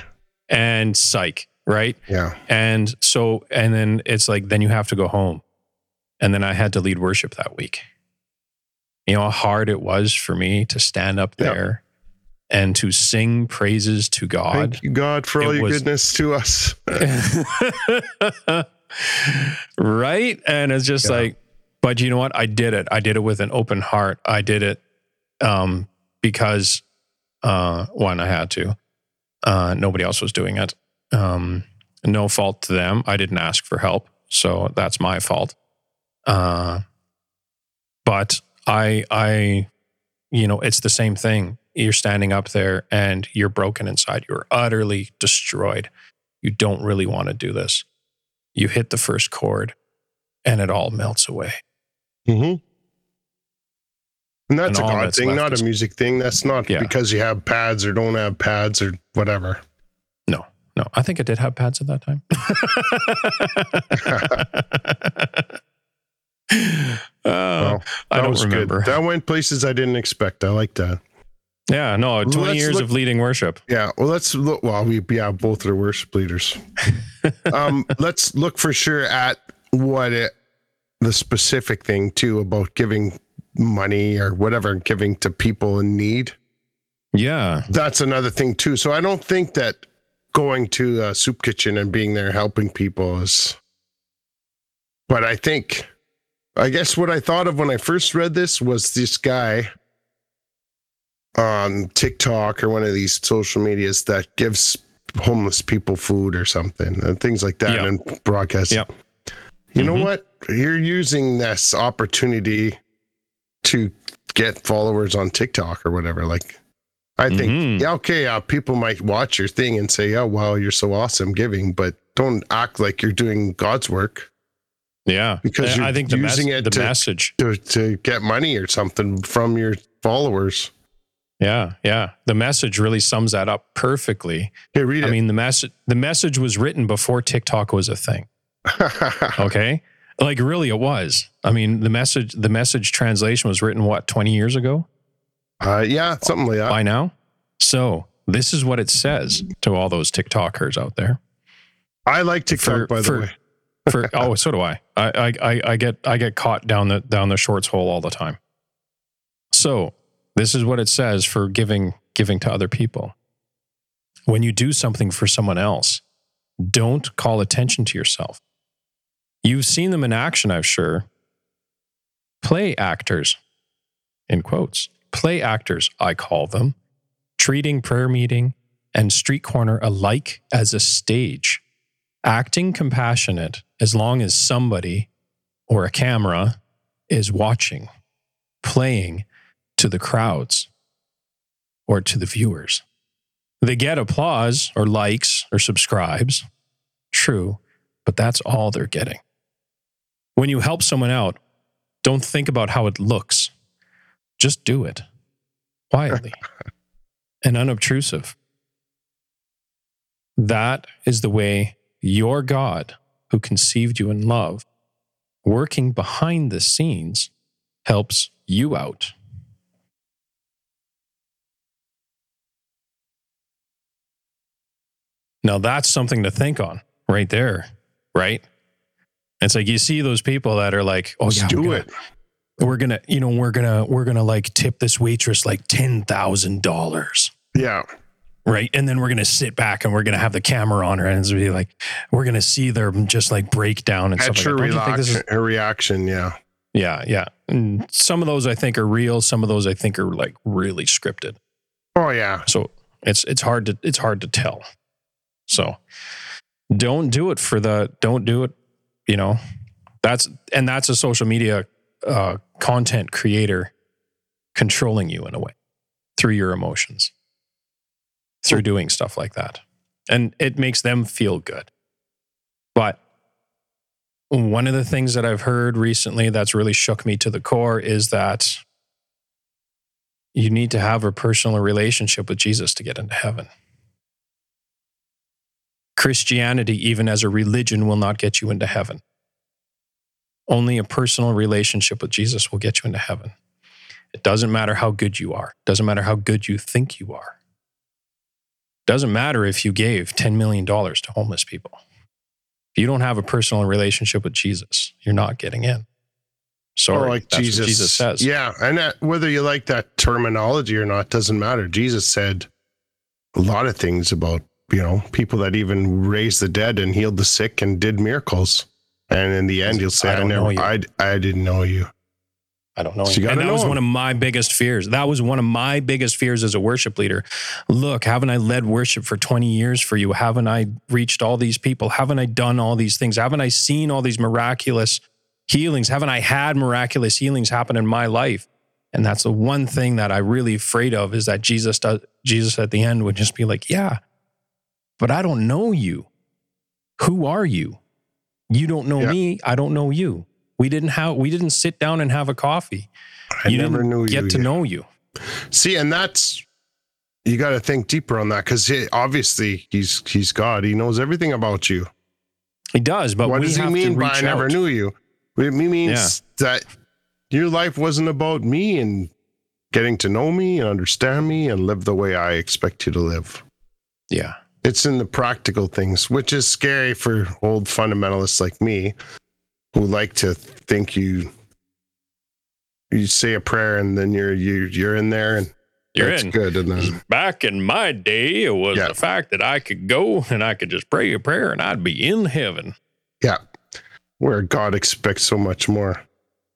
right? Yeah. And so, and then it's like, then you have to go home. And then I had to lead worship that week. You know how hard it was for me to stand up there and to sing praises to God. Thank you, God, for all your goodness to us. Right? And it's just like, but you know what? I did it. I did it with an open heart. I did it. Because, one, I had to, nobody else was doing it. No fault to them. I didn't ask for help. So that's my fault. But I it's the same thing. You're standing up there and you're broken inside. You're utterly destroyed. You don't really want to do this. You hit the first chord and it all melts away. And that's a God thing, not a music thing. That's not because you have pads or don't have pads or whatever. No. I think I did have pads at that time. I don't remember. Good. That went places I didn't expect. I like that. Yeah, no, 20 years of leading worship. Yeah, well, let's look. Well, both are worship leaders. Let's look for sure at the specific thing, too, about giving money or whatever, giving to people in need. Yeah. That's another thing too. So I don't think that going to a soup kitchen and being there helping people is, but I guess what I thought of when I first read this was this guy on TikTok or one of these social medias that gives homeless people food or something and things like that and broadcasts. Yep. You know what? You're using this opportunity to get followers on TikTok or whatever. Like, I think, people might watch your thing and say, oh, wow, you're so awesome giving, but don't act like you're doing God's work. Yeah, because you're I think the using it the message to get money or something from your followers. Yeah, yeah. The message really sums that up perfectly. Here, read it. I mean, the message was written before TikTok was a thing. Okay, like really, it was. I mean, the message translation was written what 20 years ago. Yeah, something like that. By now, so this is what it says to all those TikTokers out there. I like TikTok, by the way. So do I. I get caught down the shorts hole all the time. So this is what it says for giving to other people. When you do something for someone else, don't call attention to yourself. You've seen them in action, I'm sure. Play actors, in quotes. Play actors, I call them. Treating prayer meeting and street corner alike as a stage. Acting compassionate as long as somebody or a camera is watching, playing to the crowds or to the viewers. They get applause or likes or subscribes. True, but that's all they're getting. When you help someone out, don't think about how it looks. Just do it quietly and unobtrusive. That is the way your God, who conceived you in love, working behind the scenes, helps you out. Now that's something to think on right there, right? It's like you see those people that are like, oh, yeah, we're gonna like tip this waitress like $10,000. Yeah. Right. And then we're going to sit back and we're going to have the camera on her and it's going to be like, we're going to see their just like breakdown and stuff like that. Her reaction. Yeah. Yeah. Yeah. And some of those I think are real. Some of those I think are like really scripted. Oh yeah. So it's hard to tell. So don't do it. You know, that's a social media content creator controlling you in a way through your emotions. Through doing stuff like that. And it makes them feel good. But one of the things that I've heard recently that's really shook me to the core is that you need to have a personal relationship with Jesus to get into heaven. Christianity, even as a religion, will not get you into heaven. Only a personal relationship with Jesus will get you into heaven. It doesn't matter how good you are. It doesn't matter how good you think you are. Doesn't matter if you gave $10 million to homeless people. If you don't have a personal relationship with Jesus, you're not getting in. Sorry, like that's what Jesus says. Yeah, and whether you like that terminology or not doesn't matter. Jesus said a lot of things about, you know, people that even raised the dead and healed the sick and did miracles. And in the end, he'll say, I didn't know you. I don't know. So and that was one of my biggest fears. That was one of my biggest fears as a worship leader. Look, haven't I led worship for 20 years for you? Haven't I reached all these people? Haven't I done all these things? Haven't I seen all these miraculous healings? Haven't I had miraculous healings happen in my life? And that's the one thing that I'm really afraid of is that Jesus at the end would just be like, yeah, but I don't know you. Who are you? You don't know me. I don't know you. We didn't sit down and have a coffee. I never knew you. See, and that's, you got to think deeper on that because obviously he's God. He knows everything about you. He does, but what does he mean by I never knew you? It means that your life wasn't about me and getting to know me and understand me and live the way I expect you to live. Yeah. It's in the practical things, which is scary for old fundamentalists like me. Who like to think you say a prayer and then you're in there and it's good. And then back in my day, it was the fact that I could go and I could just pray a prayer and I'd be in heaven. Yeah, where God expects so much more,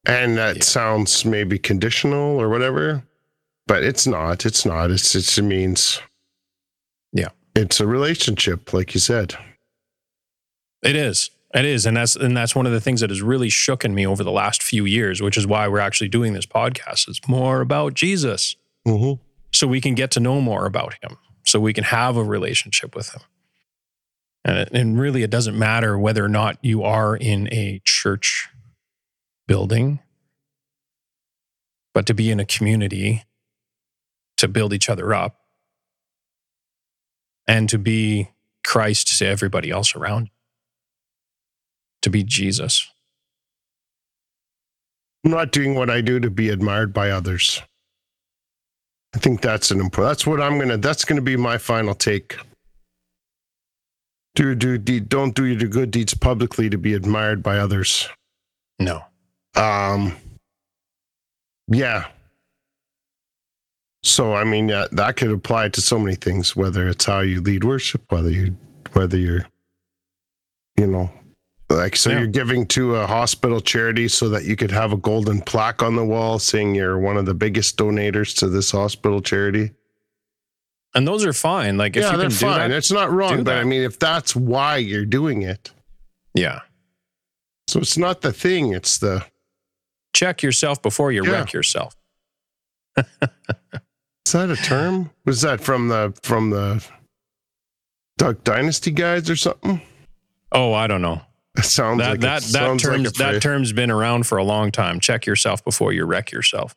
and that sounds maybe conditional or whatever, but it's not. It's not. It means it's a relationship, like you said. It is. It is, and that's one of the things that has really shooken me over the last few years, which is why we're actually doing this podcast. It's more about Jesus, so we can get to know more about him, so we can have a relationship with him. And really, it doesn't matter whether or not you are in a church building, but to be in a community, to build each other up, and to be Christ to everybody else around, to be Jesus. I'm not doing what I do to be admired by others. I think that's an important, that's going to be my final take. Don't do your good deeds publicly to be admired by others. No. Yeah. So, I mean, that could apply to so many things, whether it's how you lead worship, whether you're, you know, like, so you're giving to a hospital charity so that you could have a golden plaque on the wall saying you're one of the biggest donators to this hospital charity. And those are fine. Like, if you can do fine. That, it's not wrong, but I mean, if that's why you're doing it. Yeah. So it's not the thing. It's the... Check yourself before you wreck yourself. Is that a term? Was that from the Duck Dynasty guys or something? Oh, I don't know. That term's been around for a long time. Check yourself before you wreck yourself.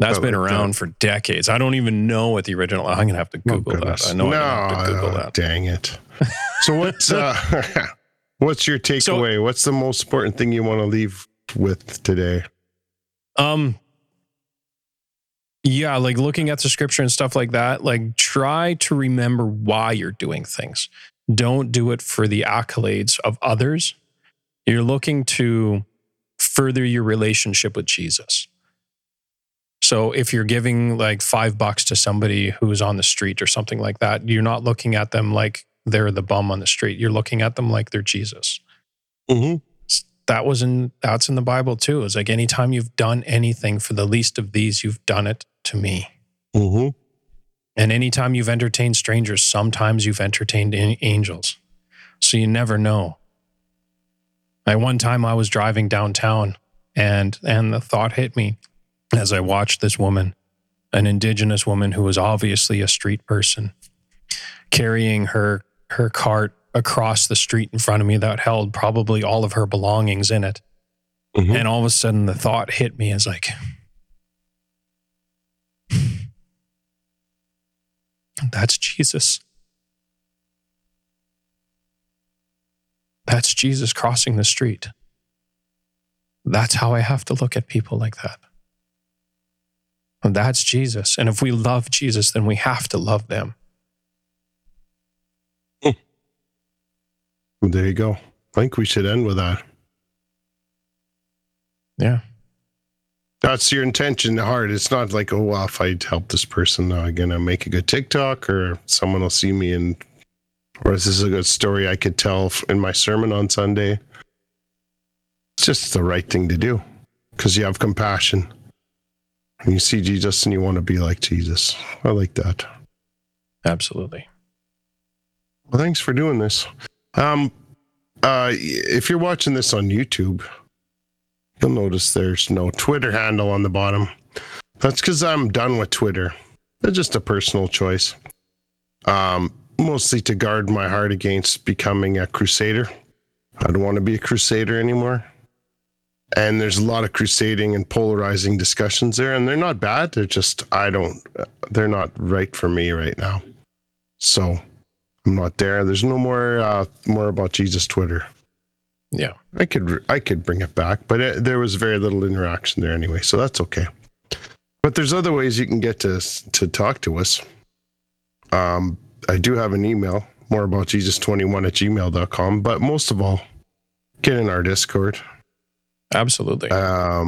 That's been around for decades. I don't even know what the original... I'm going to have to Google that. I know I'm going to have to Google that. Dang it. So what's your takeaway? So, what's the most important thing you want to leave with today? Yeah, like looking at the scripture and stuff like that, like try to remember why you're doing things. Don't do it for the accolades of others. You're looking to further your relationship with Jesus. So if you're giving like $5 to somebody who's on the street or something like that, you're not looking at them like they're the bum on the street. You're looking at them like they're Jesus. Mm-hmm. That's in the Bible too. It's like, anytime you've done anything for the least of these, you've done it to me. Mm-hmm. And anytime you've entertained strangers, sometimes you've entertained angels. So you never know. At one time I was driving downtown and the thought hit me, as I watched this woman, an indigenous woman who was obviously a street person, carrying her cart across the street in front of me that held probably all of her belongings in it. Mm-hmm. And all of a sudden the thought hit me as like, that's Jesus. That's Jesus crossing the street. That's how I have to look at people like that. And that's Jesus. And if we love Jesus, then we have to love them. Well, there you go. I think we should end with that. Yeah. That's your intention, the heart. It's not like, oh, well, if I help this person, I'm going to make a good TikTok or someone will see me or is this a good story I could tell in my sermon on Sunday? It's just the right thing to do because you have compassion. And you see Jesus and you want to be like Jesus. I like that. Absolutely. Well, thanks for doing this. If you're watching this on YouTube, you'll notice there's no Twitter handle on the bottom. That's because I'm done with Twitter. It's just a personal choice. Mostly to guard my heart against becoming a crusader. I don't want to be a crusader anymore. And there's a lot of crusading and polarizing discussions there, and they're not bad. They're just, they're not right for me right now. So I'm not there. There's no more, more about Jesus Twitter. Yeah. I could bring it back, but there was very little interaction there anyway. So that's okay. But there's other ways you can get to talk to us. I do have an email, moreaboutjesus21@gmail.com, but most of all, get in our Discord. Absolutely. I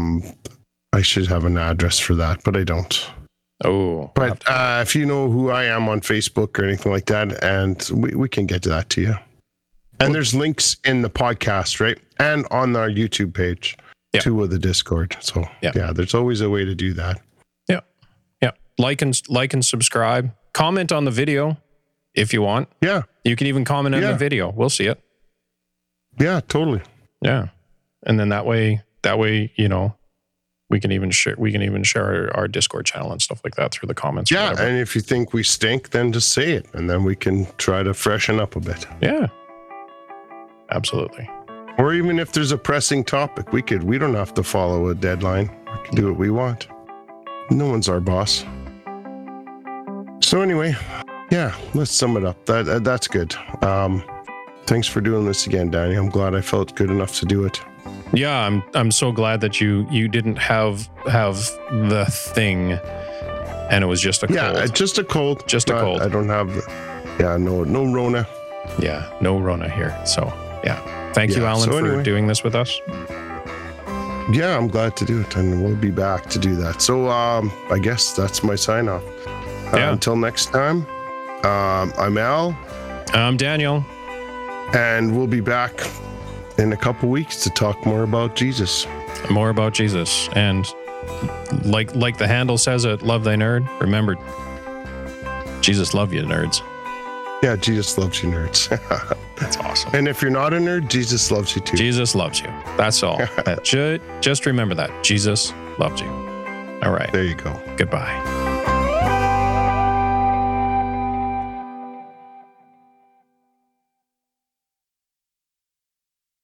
should have an address for that, but I don't. Oh. But if you know who I am on Facebook or anything like that, and we can get to that to you. And there's links in the podcast, right? And on our YouTube page, to the Discord. So there's always a way to do that. Yeah. Yeah. Like and subscribe. Comment on the video if you want. Yeah. You can even comment on the video. We'll see it. Yeah, totally. Yeah. And then that way, you know, We can even share our Discord channel and stuff like that through the comments. Yeah, and if you think we stink, then just say it, and then we can try to freshen up a bit. Yeah, absolutely. Or even if there's a pressing topic, we don't have to follow a deadline. We can do what we want. No one's our boss. So anyway, yeah, let's sum it up. That's good. Thanks for doing this again, Danny. I'm glad I felt good enough to do it. Yeah, I'm so glad that you didn't have the thing, and it was just a cold. Yeah, just a cold. Just a cold. I don't have. Yeah, no Rona. Yeah, no Rona here. So yeah, thank you, Alan, for doing this with us. Yeah, I'm glad to do it, and we'll be back to do that. So I guess that's my sign off. Yeah. Until next time, I'm Al. I'm Daniel, and we'll be back in a couple weeks to talk more about Jesus. More about Jesus. And like the handle says it, Love Thy Nerd, remember, Jesus love you, nerds. Yeah, Jesus loves you, nerds. That's awesome. And if you're not a nerd, Jesus loves you too. Jesus loves you. That's all. Just remember that. Jesus loves you. All right. There you go. Goodbye.